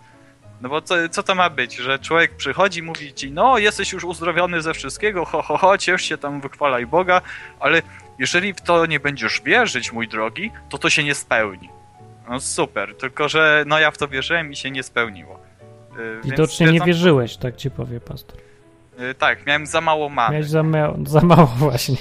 No bo co, co to ma być? Że człowiek przychodzi, mówi ci, no jesteś już uzdrowiony ze wszystkiego, ho, ho, ho, ciesz się tam, wychwalaj Boga, ale jeżeli w to nie będziesz wierzyć, mój drogi, to to się nie spełni. No super, tylko że no ja w to wierzyłem i się nie spełniło. Widocznie więc, nie wierzyłeś, tak ci powie pastor. Tak, miałem za mało mamy. Miałeś za, ma- za mało właśnie.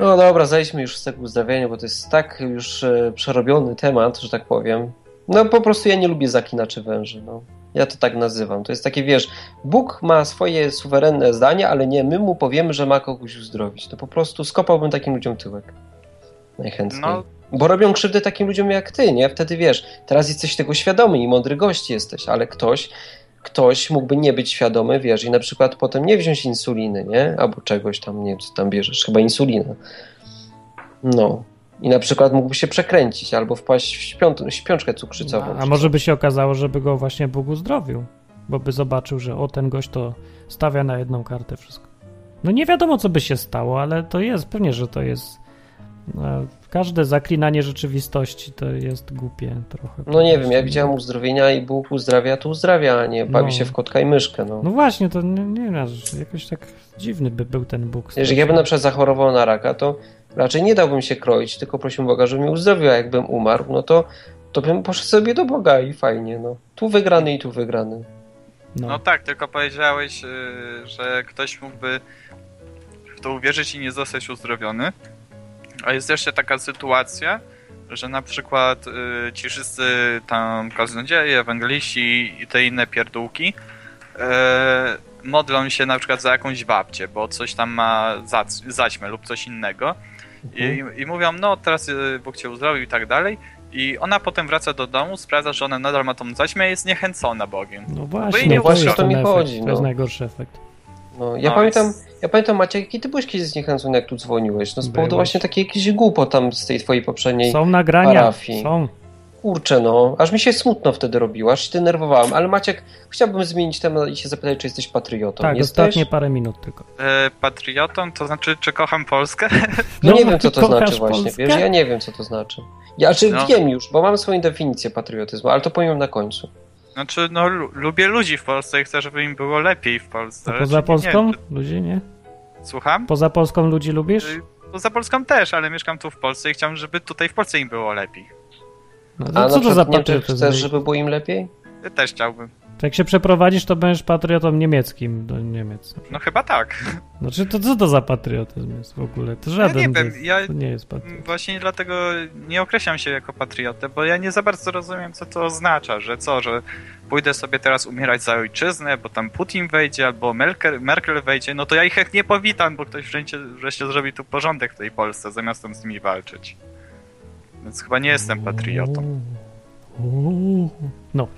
No dobra, zejdźmy już z tego uzdrawiania, bo to jest tak już e, przerobiony temat, że tak powiem. No po prostu ja nie lubię zakinaczy węży. No. Ja to tak nazywam. To jest takie, wiesz, Bóg ma swoje suwerenne zdanie, ale nie my mu powiemy, że ma kogoś uzdrowić. To po prostu skopałbym takim ludziom tyłek. Najchętniej. No. Bo robią krzywdę takim ludziom jak ty, nie? Wtedy wiesz, teraz jesteś tego świadomy i mądry gość jesteś, ale ktoś... Ktoś mógłby nie być świadomy, wiesz, i na przykład potem nie wziąć insuliny, nie? Albo czegoś tam, nie wiem, co tam bierzesz, chyba insulina. No. I na przykład mógłby się przekręcić albo wpaść w śpią- śpiączkę cukrzycową. No, a może by się okazało, żeby go właśnie Bóg uzdrowił, bo by zobaczył, że o, ten gość to stawia na jedną kartę wszystko. No nie wiadomo, co by się stało, ale to jest, pewnie, że to jest... No, każde zaklinanie rzeczywistości to jest głupie trochę. No nie wiem, ja widziałem uzdrowienia i Bóg uzdrawia, to uzdrawia, a nie bawi no. się w kotka i myszkę. No, no właśnie, to nie, nie wiem, jakoś tak dziwny by był ten Bóg. Jeżeli ja bym na przykład zachorował na raka, to raczej nie dałbym się kroić, tylko prosiłbym Boga, żeby mnie uzdrowił, a jakbym umarł, no to, to bym poszedł sobie do Boga i fajnie, no. Tu wygrany i tu wygrany. No, no tak, tylko powiedziałeś, że ktoś mógłby w to uwierzyć i nie zostać uzdrowiony. A jest jeszcze taka sytuacja, że na przykład y, ci wszyscy tam kaznodzieje, ewangeliści i te inne pierdółki y, modlą się na przykład za jakąś babcię, bo coś tam ma za, zaćmę lub coś innego mhm. I, i mówią, no teraz Bóg cię uzdrowił i tak dalej i ona potem wraca do domu, sprawdza, że ona nadal ma tą zaćmę i jest niechęcona Bogiem. No właśnie, no właśnie to mi chodzi. To jest najgorszy efekt. No, ja, no pamiętam, jest... ja pamiętam, Maciek, jaki ty byłeś kiedyś zniechęcony, jak tu dzwoniłeś. No z powodu byłeś. Właśnie takiej jakiejś głupot tam z tej twojej poprzedniej parafii. Są nagrania, parafii. są. Kurczę, no, aż mi się smutno wtedy robiło, aż się denerwowałem. Ale Maciek, chciałbym zmienić temat i się zapytać, czy jesteś patriotą. Tak, jesteś? Ostatnie parę minut tylko. E, patriotą? To znaczy, czy kocham Polskę? No, no nie wiem, co to znaczy właśnie, Polskę? Wiesz? Ja nie wiem, co to znaczy. Ja czy no. wiem już, bo mam swoją definicję patriotyzmu, ale to powiem na końcu. Znaczy, no lu- lubię ludzi w Polsce i chcę, żeby im było lepiej w Polsce. A poza Polską? Nie, czy... Ludzi nie? Słucham? Poza Polską ludzi lubisz? Poza Polską też, ale mieszkam tu w Polsce i chciałem, żeby tutaj w Polsce im było lepiej. No, to a co to za patriotyzm? Chcesz, żeby było im lepiej? Ja też chciałbym. Jak się przeprowadzisz, to będziesz patriotą niemieckim do Niemiec. No chyba tak. Znaczy, to co to za patriotyzm jest w ogóle? To żaden ja nie wiem, ja to nie jest patriot. Właśnie dlatego nie określam się jako patriotę, bo ja nie za bardzo rozumiem, co to oznacza, że co, że pójdę sobie teraz umierać za ojczyznę, bo tam Putin wejdzie, albo Merkel, Merkel wejdzie, no to ja ich nie powitam, bo ktoś wreszcie, wreszcie zrobi tu porządek w tej Polsce, zamiast tam z nimi walczyć. Więc chyba nie jestem patriotą. No,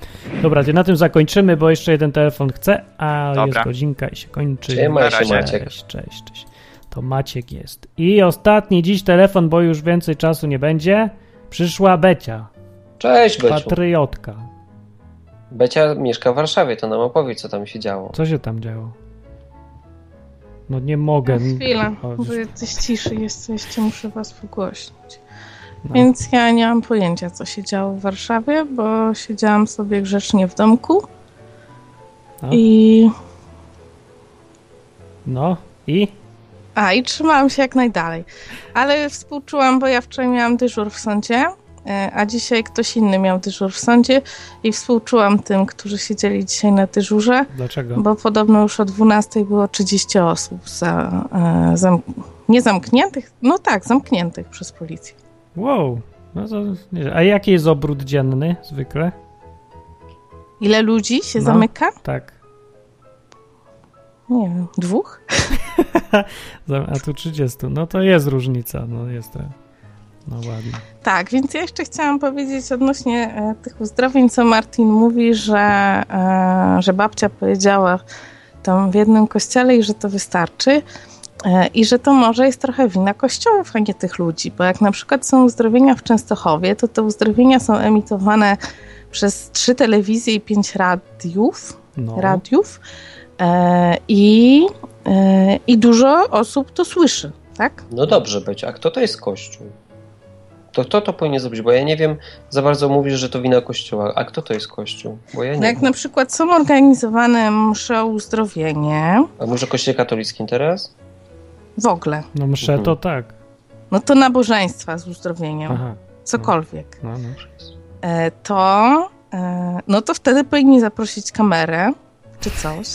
dobra, to na tym zakończymy, bo jeszcze jeden telefon chce, a dobra. Jest godzinka i się kończy. Trzymaj się, Maciek. Cześć, cześć, cześć. To Maciek jest. I ostatni dziś telefon, bo już więcej czasu nie będzie. Przyszła Becia. Cześć, Beciu. Patriotka. Becia mieszka w Warszawie, to nam opowiedz, co tam się działo. Co się tam działo? No nie mogę. No, chwila, bo jesteś ciszy jesteście, muszę was wygłośnić. No. Więc ja nie mam pojęcia, co się działo w Warszawie, bo siedziałam sobie grzecznie w domku. No. I... No i? A, i trzymałam się jak najdalej. Ale współczułam, bo ja wczoraj miałam dyżur w sądzie, a dzisiaj ktoś inny miał dyżur w sądzie i współczułam tym, którzy siedzieli dzisiaj na dyżurze. Dlaczego? Bo podobno już o dwunastej było trzydzieści osób za, za, nie zamkniętych, no tak, zamkniętych przez policję. Wow, no to, a jaki jest obrót dzienny zwykle? Ile ludzi się no, zamyka? Tak. Nie wiem, dwóch? A tu trzydzieści. No to jest różnica. No jest to. No ładnie. Tak, więc ja jeszcze chciałam powiedzieć odnośnie e, tych uzdrowień, co Martin mówi, że, e, że babcia powiedziała tam w jednym kościele i że to wystarczy. I że to może jest trochę wina kościołów, a nie tych ludzi, bo jak na przykład są uzdrowienia w Częstochowie, to te uzdrowienia są emitowane przez trzy telewizje i pięć radiów, no. radiów e, i, e, i dużo osób to słyszy, tak? No dobrze być, a kto to jest Kościół? To kto to powinien zrobić? Bo ja nie wiem, za bardzo mówisz, że to wina Kościoła, a kto to jest Kościół? Bo ja nie Jak wiem. Na przykład są organizowane msze o uzdrowienie. A może Kościół katolicki teraz? W ogóle. No mszę to tak. No to nabożeństwa z uzdrowieniem. Aha. Cokolwiek. No, no. E, to e, no to wtedy powinni zaprosić kamerę, czy coś,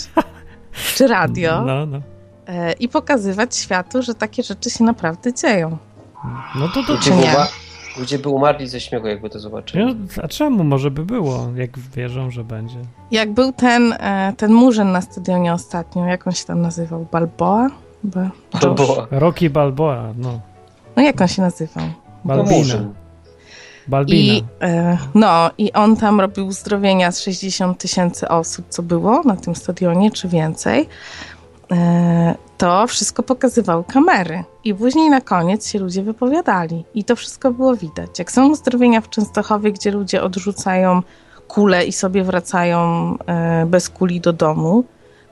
czy radio no, no. E, i pokazywać światu, że takie rzeczy się naprawdę dzieją. No to to czy nie? Uwa- Ludzie by umarli ze śmiechu, jakby to zobaczyli. No, a czemu? Może by było, jak wierzą, że będzie. Jak był ten, ten murzyn na stadionie ostatnio, jak on się tam nazywał? Balboa? Ba- Balboa. Rocky Balboa, no. No jak on się nazywał? Balbina. Balbina. I, e, no i on tam robił uzdrowienia z sześćdziesiąt tysięcy osób, co było na tym stadionie, czy więcej. E, to wszystko pokazywały kamery. I później na koniec się ludzie wypowiadali. I to wszystko było widać. Jak są uzdrowienia w Częstochowie, gdzie ludzie odrzucają kule i sobie wracają e, bez kuli do domu,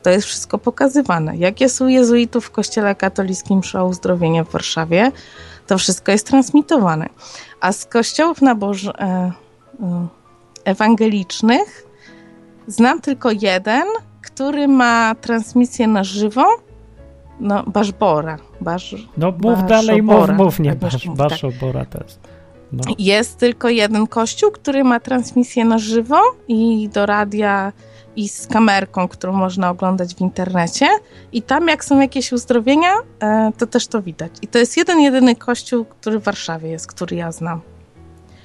to jest wszystko pokazywane. Jak jest u jezuitów w kościele katolickim msza uzdrowienia w Warszawie, to wszystko jest transmitowane. A z kościołów naboż... e, e, ewangelicznych znam tylko jeden, który ma transmisję na żywo, no Baszbora. Basz, no mów Baszobora. Dalej, mów, mów nie Basz, mów, Baszobora tak. Też. No. Jest tylko jeden kościół, który ma transmisję na żywo i do radia i z kamerką, którą można oglądać w internecie i tam jak są jakieś uzdrowienia, to też to widać. I to jest jeden, jedyny kościół, który w Warszawie jest, który ja znam.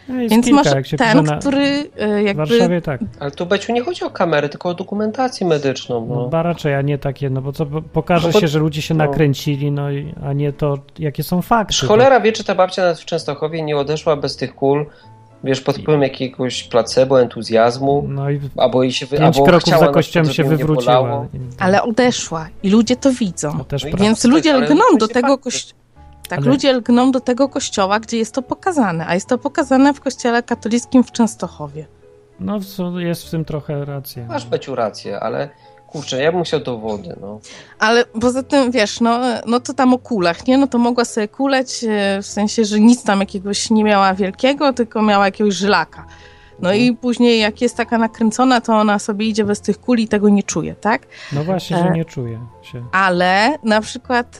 No jest więc kilka, może jak się ten, na... który jakby... W Warszawie tak. Ale tu, Beciu, nie chodzi o kamery, tylko o dokumentację medyczną. No. No, raczej, a nie takie, no bo co pokaże no, bo... się, że ludzie się no. nakręcili, no a nie to, jakie są fakty. Cholera tak? Wie, czy ta babcia nawet w Częstochowie nie odeszła bez tych kul, wiesz, pod wpływem jakiegoś placebo, entuzjazmu, no i albo jej się wy... pięć albo kroków za kościołem się wywróciła. Ale odeszła i ludzie to widzą. No, też no, więc ludzie ale lgną ale do tego kościoła. Tak, ale... ludzie lgną do tego kościoła, gdzie jest to pokazane, a jest to pokazane w kościele katolickim w Częstochowie. No, jest w tym trochę racja. Masz, Beciu, rację, ale kurczę, ja bym chciał dowody, no. Ale poza tym, wiesz, no, no to tam o kulach, nie? No to mogła sobie kuleć, w sensie, że nic tam jakiegoś nie miała wielkiego, tylko miała jakiegoś żylaka. No mhm. I później, jak jest taka nakręcona, to ona sobie idzie bez tych kuli i tego nie czuje, tak? No właśnie, że nie czuje się. Ale na przykład,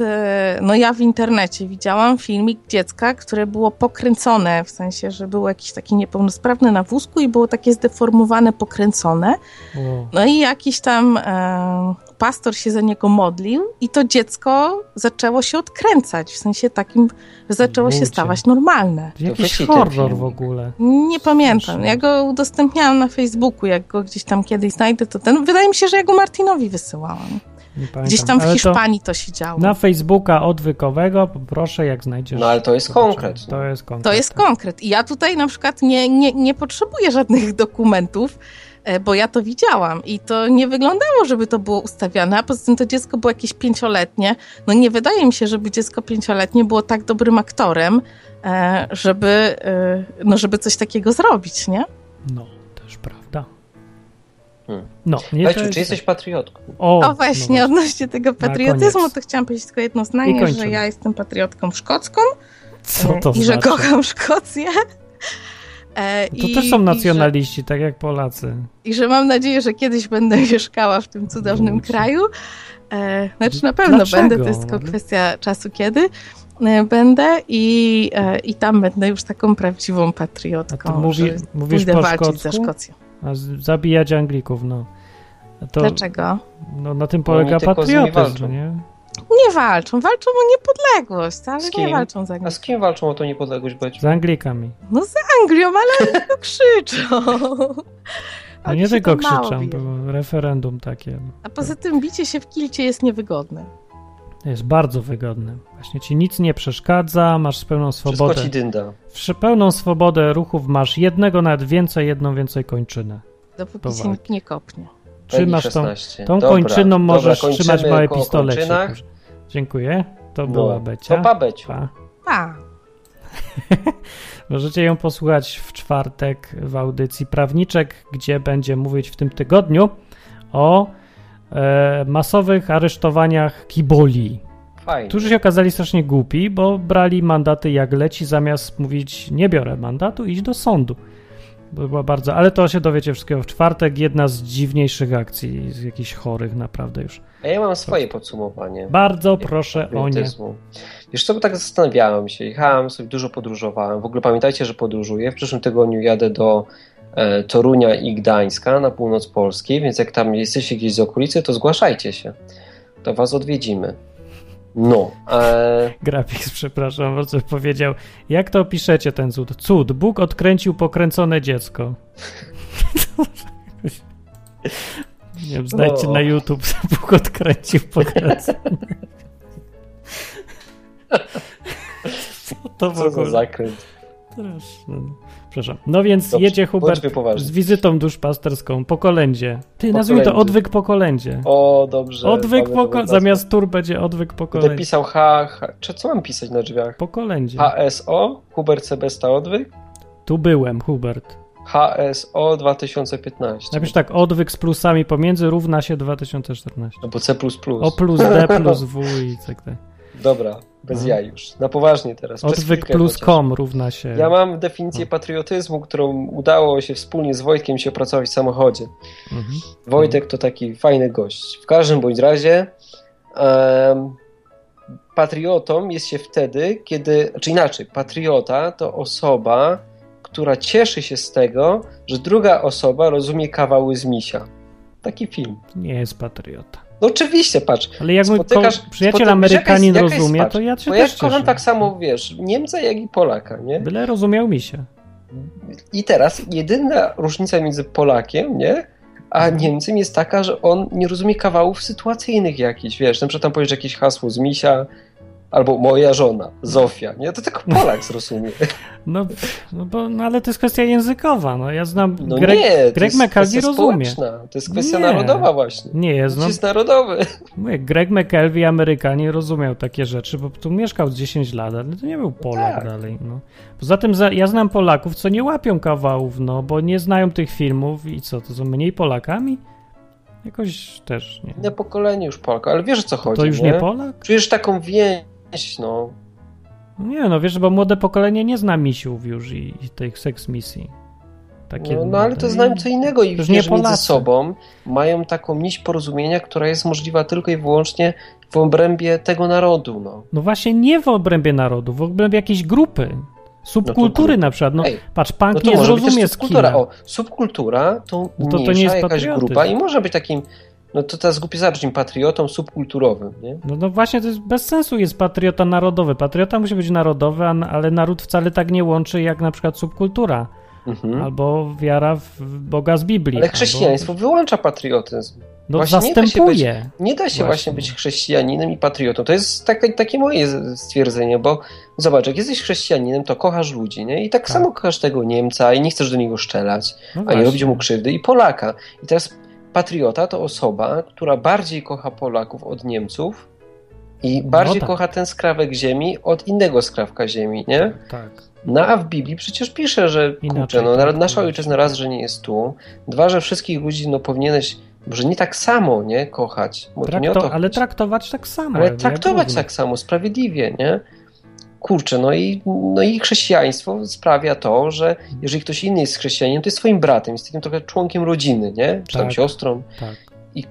no ja w internecie widziałam filmik dziecka, które było pokręcone, w sensie, że był jakiś taki niepełnosprawny na wózku i było takie zdeformowane, pokręcone. Wow. No i jakiś tam e, pastor się za niego modlił i to dziecko zaczęło się odkręcać, w sensie takim, że zaczęło Ludzie. się stawać normalne. Jakiś horror w ogóle. Nie pamiętam, ja go udostępniałam na Facebooku, jak go gdzieś tam kiedyś znajdę, to ten, wydaje mi się, że ja go Martinowi wysyłałam. Gdzieś tam w Hiszpanii to, to się działo. Na Facebooka odwykowego poproszę, jak znajdziesz. No ale to jest konkret. To jest konkret. To jest konkret. I ja tutaj na przykład nie, nie, nie potrzebuję żadnych dokumentów, bo ja to widziałam i to nie wyglądało, żeby to było ustawiane, a poza tym to dziecko było jakieś pięcioletnie. No nie wydaje mi się, żeby dziecko pięcioletnie było tak dobrym aktorem, żeby, no żeby coś takiego zrobić, nie? No, też prawda. Hmm. No, nie Beciu, jest... czy jesteś patriotką? O, o właśnie, no odnośnie tego patriotyzmu, to chciałam powiedzieć tylko jedno zdanie, że ja jestem patriotką szkocką Co to i znaczy? Że kocham Szkocję. E, to i, też są nacjonaliści, że, tak jak Polacy. I że mam nadzieję, że kiedyś będę mieszkała w tym cudownym Bóg. kraju. E, znaczy na pewno Dlaczego? będę, to jest tylko kwestia czasu, kiedy będę i, e, i tam będę już taką prawdziwą patriotką. A to mówi, mówisz po szkocku? Za Szkocję. A zabijać Anglików, no. To, Dlaczego? No na tym polega patriotyzm, nie? Nie walczą, walczą o niepodległość, ale nie walczą z Anglikami. A z kim walczą o tą niepodległość? Beciu? Z Anglikami. No z Anglią, ale oni to krzyczą. No nie tylko krzyczą, było referendum takie. A poza tym bicie się w kilcie jest niewygodne. To jest bardzo wygodne. Właśnie ci nic nie przeszkadza, masz pełną swobodę. Wszystko ci dynda. Pełną swobodę ruchów masz jednego, nawet więcej, jedną więcej kończynę. Dopóki ci nikt nie kopnie. Trzymasz tą, tą dobra, kończyną, dobra, możesz trzymać małe pistolecie. Dziękuję. To no, była Becia. To pa, Beciu. Pa. Pa. Możecie ją posłuchać w czwartek w audycji Prawniczek, gdzie będzie mówić w tym tygodniu o e, masowych aresztowaniach kiboli. Fajne. Którzy się okazali strasznie głupi, bo brali mandaty jak leci, zamiast mówić nie biorę mandatu, idź do sądu. Była bardzo, ale to się dowiecie wszystkiego w czwartek. Jedna z dziwniejszych akcji, z jakichś chorych naprawdę już. A ja mam swoje podsumowanie. Bardzo proszę o nie. Wiesz co, bo tak zastanawiałem się, jechałem sobie, dużo podróżowałem. W ogóle pamiętajcie, że podróżuję. W przyszłym tygodniu jadę do e, Torunia i Gdańska na północ Polski, więc jak tam jesteście gdzieś z okolicy, to zgłaszajcie się. To was odwiedzimy. No. E... Grafik, przepraszam, bardzo powiedział. Jak to opiszecie ten cud? Cud. Bóg odkręcił pokręcone dziecko. Nie wiem, znajdźcie no. na YouTube, Bóg odkręcił pokręcone. Co to w ogóle? Co za zakręt. Przepraszam. No więc dobrze, jedzie Hubert z wizytą duszpasterską po kolędzie. Ty, nazwij to odwyk po kolędzie. O, dobrze. Odwyk po kolędzie. Zamiast tur będzie odwyk po kolędzie. Będę pisał H, H. Co mam pisać na drzwiach? Po kolędzie. H S O, Hubert Sebesta odwyk. Tu byłem, Hubert. H S O dwa tysiące piętnaście. Napisz tak, odwyk z plusami pomiędzy równa się dwa tysiące czternaście. No bo C plus plus. O plus D plus W i tak dalej. Dobra, bez no. jaj już. Na poważnie teraz. Odwyk plus com równa się... Ja mam definicję no. patriotyzmu, którą udało się wspólnie z Wojtkiem się opracować w samochodzie. Mhm. Wojtek to taki fajny gość. W każdym bądź razie um, patriotą jest się wtedy, kiedy... Czy inaczej, patriota to osoba, która cieszy się z tego, że druga osoba rozumie kawały z misia. Taki film. Nie jest patriota. No oczywiście, patrz. Ale jak mój przyjaciel Amerykanin jaka jest, jaka rozumie, jest, to ja cię no też ja cieszę. Kocham tak samo, wiesz, Niemca jak i Polaka, nie? Byle rozumiał mi się. I teraz jedyna różnica między Polakiem, nie? A Niemcem jest taka, że on nie rozumie kawałów sytuacyjnych jakichś, wiesz, na przykład tam powiesz jakieś hasło z misia, albo moja żona, Zofia, nie? To tylko Polak zrozumie. No, no, bo, no ale to jest kwestia językowa, no ja znam, no Greg, nie, Greg McKelvey rozumie. Społeczna. To jest kwestia nie, narodowa właśnie. Nie jest, no. To jest narodowy. Mówię, Greg McKelvey, Amerykanie, rozumiał takie rzeczy, bo tu mieszkał dziesięć lat, ale to nie był Polak tak. dalej, no. Poza tym za, ja znam Polaków, co nie łapią kawałów, no, bo nie znają tych filmów i co, to są mniej Polakami? Jakoś też, nie. Inne pokolenie już Polaka, ale wiesz o co chodzi, to już nie, nie Polak? Czujesz taką więź. No. Nie, no wiesz, bo młode pokolenie nie zna misiów już i, i tych seks misji. Takie no, no ale to znają co innego i wiesz, między Polacy. Sobą mają taką nić porozumienia, która jest możliwa tylko i wyłącznie w obrębie tego narodu. No, no właśnie nie w obrębie narodu, w obrębie jakiejś grupy. Subkultury no to, na przykład. No, ej, patrz, punk no to nie może zrozumie być subkultura. O, subkultura to, no to, to nie jest jakaś grupa i może być takim... No to teraz głupie zabrać patriotą subkulturowym, nie? No, no właśnie, to jest bez sensu jest patriota narodowy. Patriota musi być narodowy, ale naród wcale tak nie łączy jak na przykład subkultura. Mhm. Albo wiara w Boga z Biblii. Ale chrześcijaństwo albo... wyłącza patriotyzm. No właśnie zastępuje. Nie da się być, nie da się właśnie. właśnie być chrześcijaninem i patriotą. To jest takie, takie moje stwierdzenie, bo zobacz, jak jesteś chrześcijaninem, to kochasz ludzi, nie? I tak, tak. samo kochasz tego Niemca i nie chcesz do niego szczelać, no a nie robić mu krzywdy i Polaka. I teraz patriota to osoba, która bardziej kocha Polaków od Niemców i bardziej no tak. kocha ten skrawek ziemi od innego skrawka ziemi, nie? Tak. No a w Biblii przecież pisze, że kurczę, no, tak nasza ojczyzna raz, że nie jest tu, dwa, że wszystkich ludzi no, powinieneś, może nie tak samo, nie? Kochać. Trakto- nie to ale traktować tak samo. Ale traktować tak samo, sprawiedliwie, nie? Kurczę, no i, no i chrześcijaństwo sprawia to, że jeżeli ktoś inny jest chrześcijaninem, to jest swoim bratem, jest takim trochę członkiem rodziny, nie? Czy tam tak, siostrą. Tak. I,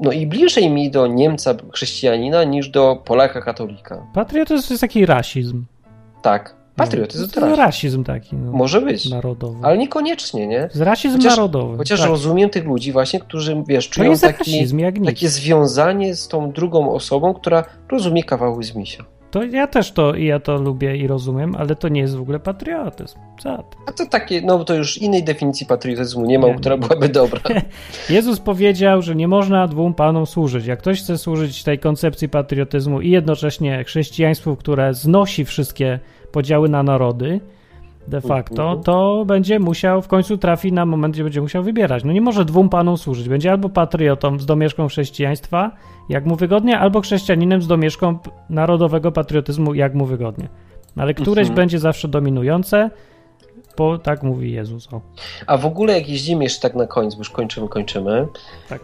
no i bliżej mi do Niemca chrześcijanina niż do Polaka katolika. Patriotyzm to jest taki rasizm. Tak. Patriotyzm no, to jest rasizm taki. No, może być. Narodowy. Ale niekoniecznie, nie? Z rasizm chociaż, narodowy. Chociaż tak. rozumiem tych ludzi właśnie, którzy wiesz, czują jest taki, rasizm, jak takie związanie z tą drugą osobą, która rozumie kawałek z misia. To ja też to, ja to lubię i rozumiem, ale to nie jest w ogóle patriotyzm. Zad. A to takie, no to już innej definicji patriotyzmu nie ma, nie, która byłaby dobra. Jezus powiedział, że nie można dwóm panom służyć. Jak ktoś chce służyć tej koncepcji patriotyzmu i jednocześnie chrześcijaństwu, które znosi wszystkie podziały na narody, de facto, to będzie musiał, w końcu trafi na moment, gdzie będzie musiał wybierać. No nie może dwóm panom służyć. Będzie albo patriotą z domieszką chrześcijaństwa, jak mu wygodnie, albo chrześcijaninem z domieszką narodowego patriotyzmu, jak mu wygodnie. Ale któreś mhm. będzie zawsze dominujące, bo tak mówi Jezus. O. A w ogóle jak jeździmy, jeszcze tak na koniec, bo już kończymy, kończymy, tak.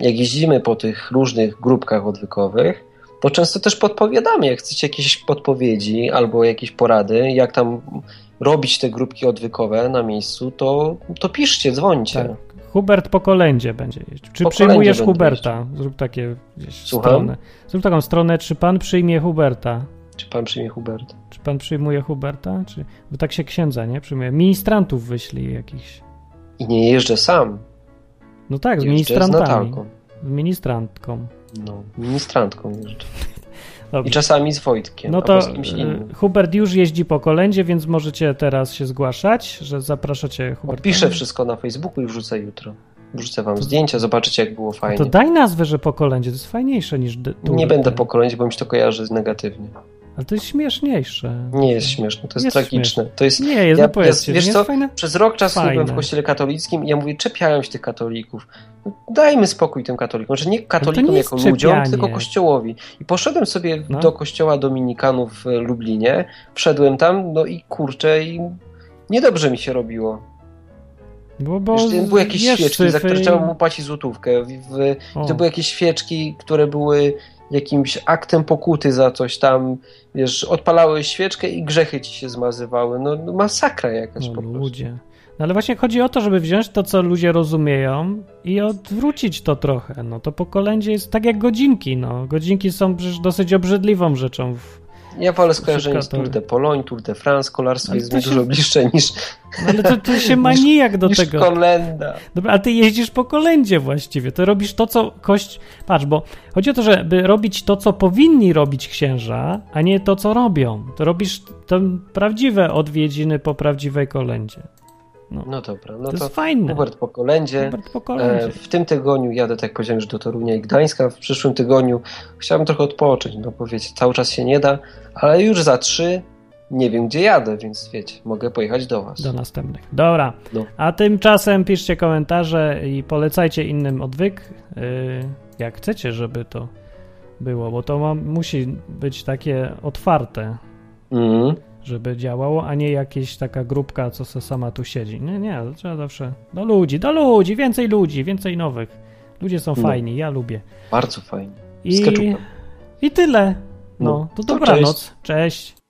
Jak jeździmy po tych różnych grupkach odwykowych, to często też podpowiadamy, jak chcecie jakieś podpowiedzi albo jakieś porady, jak tam robić te grupki odwykowe na miejscu, to, to piszcie, dzwońcie. Tak. Hubert po kolędzie będzie jeździł. Czy po przyjmujesz Huberta? Jeździć. Zrób takie gdzieś stronę. Zrób taką stronę, czy pan przyjmie Huberta? Czy pan przyjmie Huberta? Czy pan przyjmuje Huberta? Czy... Bo tak się księdza, nie? Przyjmuje. Ministrantów wyślij jakichś. I nie jeżdżę sam. No tak, z ministrantami. Z, z ministrantką. No, ministrantką jeżdżę. Dobrze. I czasami z Wojtkiem. No to Hubert już jeździ po kolędzie, więc możecie teraz się zgłaszać, że zapraszacie Huberta. Piszę wszystko na Facebooku i wrzucę jutro. Wrzucę wam to... zdjęcia, zobaczycie, jak było fajnie. No to daj nazwę, że po kolędzie, to jest fajniejsze niż... D- nie będę po kolędzie, bo mi się to kojarzy negatywnie. Ale to jest śmieszniejsze. Nie jest śmieszne, to jest, jest tragiczne. Śmieszne. To jest, nie, jest, ja, no ja, wiesz nie co, jest przez rok czasu fajne. Byłem w kościele katolickim i ja mówię, czepiałem się tych katolików. No, dajmy spokój tym katolikom. Znaczy nie katolikom nie jako ludziom, czepianie. Tylko kościołowi. I poszedłem sobie no. do kościoła dominikanów w Lublinie, wszedłem tam, no i kurczę, i niedobrze mi się robiło. Bo, bo wiesz, były jakieś świeczki, za które i... trzeba mu płacić złotówkę. W, w, to były jakieś świeczki, które były jakimś aktem pokuty za coś tam, wiesz, odpalały świeczkę i grzechy ci się zmazywały. No masakra jakaś no, po prostu. Ludzie. No ale właśnie chodzi o to, żeby wziąć to, co ludzie rozumieją i odwrócić to trochę. No to po kolędzie jest tak jak godzinki, no. Godzinki są przecież dosyć obrzydliwą rzeczą w... Ja wolę skojarzenie z Tour de Pologne, Tour de France, kolarstwo jest mi się... dużo bliższe niż... No ale to ty się manijak do niż tego. Niż kolęda. Dobra, a ty jeździsz po kolędzie właściwie. To robisz to, co kość... Patrz, bo chodzi o to, żeby robić to, co powinni robić księża, a nie to, co robią. To robisz te prawdziwe odwiedziny po prawdziwej kolędzie. No, no dobra, no to, to jest fajne. Hubert po kolędzie. Hubert po kolędzie. E, w tym tygodniu jadę, tak powiedziałem, już do Torunia i Gdańska. W przyszłym tygodniu chciałbym trochę odpocząć, no bo wiecie, cały czas się nie da, ale już za trzy nie wiem, gdzie jadę, więc wiecie, mogę pojechać do was. Do następnych. Dobra, no. A tymczasem piszcie komentarze i polecajcie innym odwyk, yy, jak chcecie, żeby to było, bo to ma, musi być takie otwarte. Mhm. Żeby działało, a nie jakieś taka grupka, co se sama tu siedzi. Nie, nie, trzeba zawsze do ludzi, do ludzi, więcej ludzi, więcej nowych. Ludzie są fajni, no. Ja lubię. Bardzo fajni. I, I tyle. No, no. To dobranoc. Cześć. Cześć.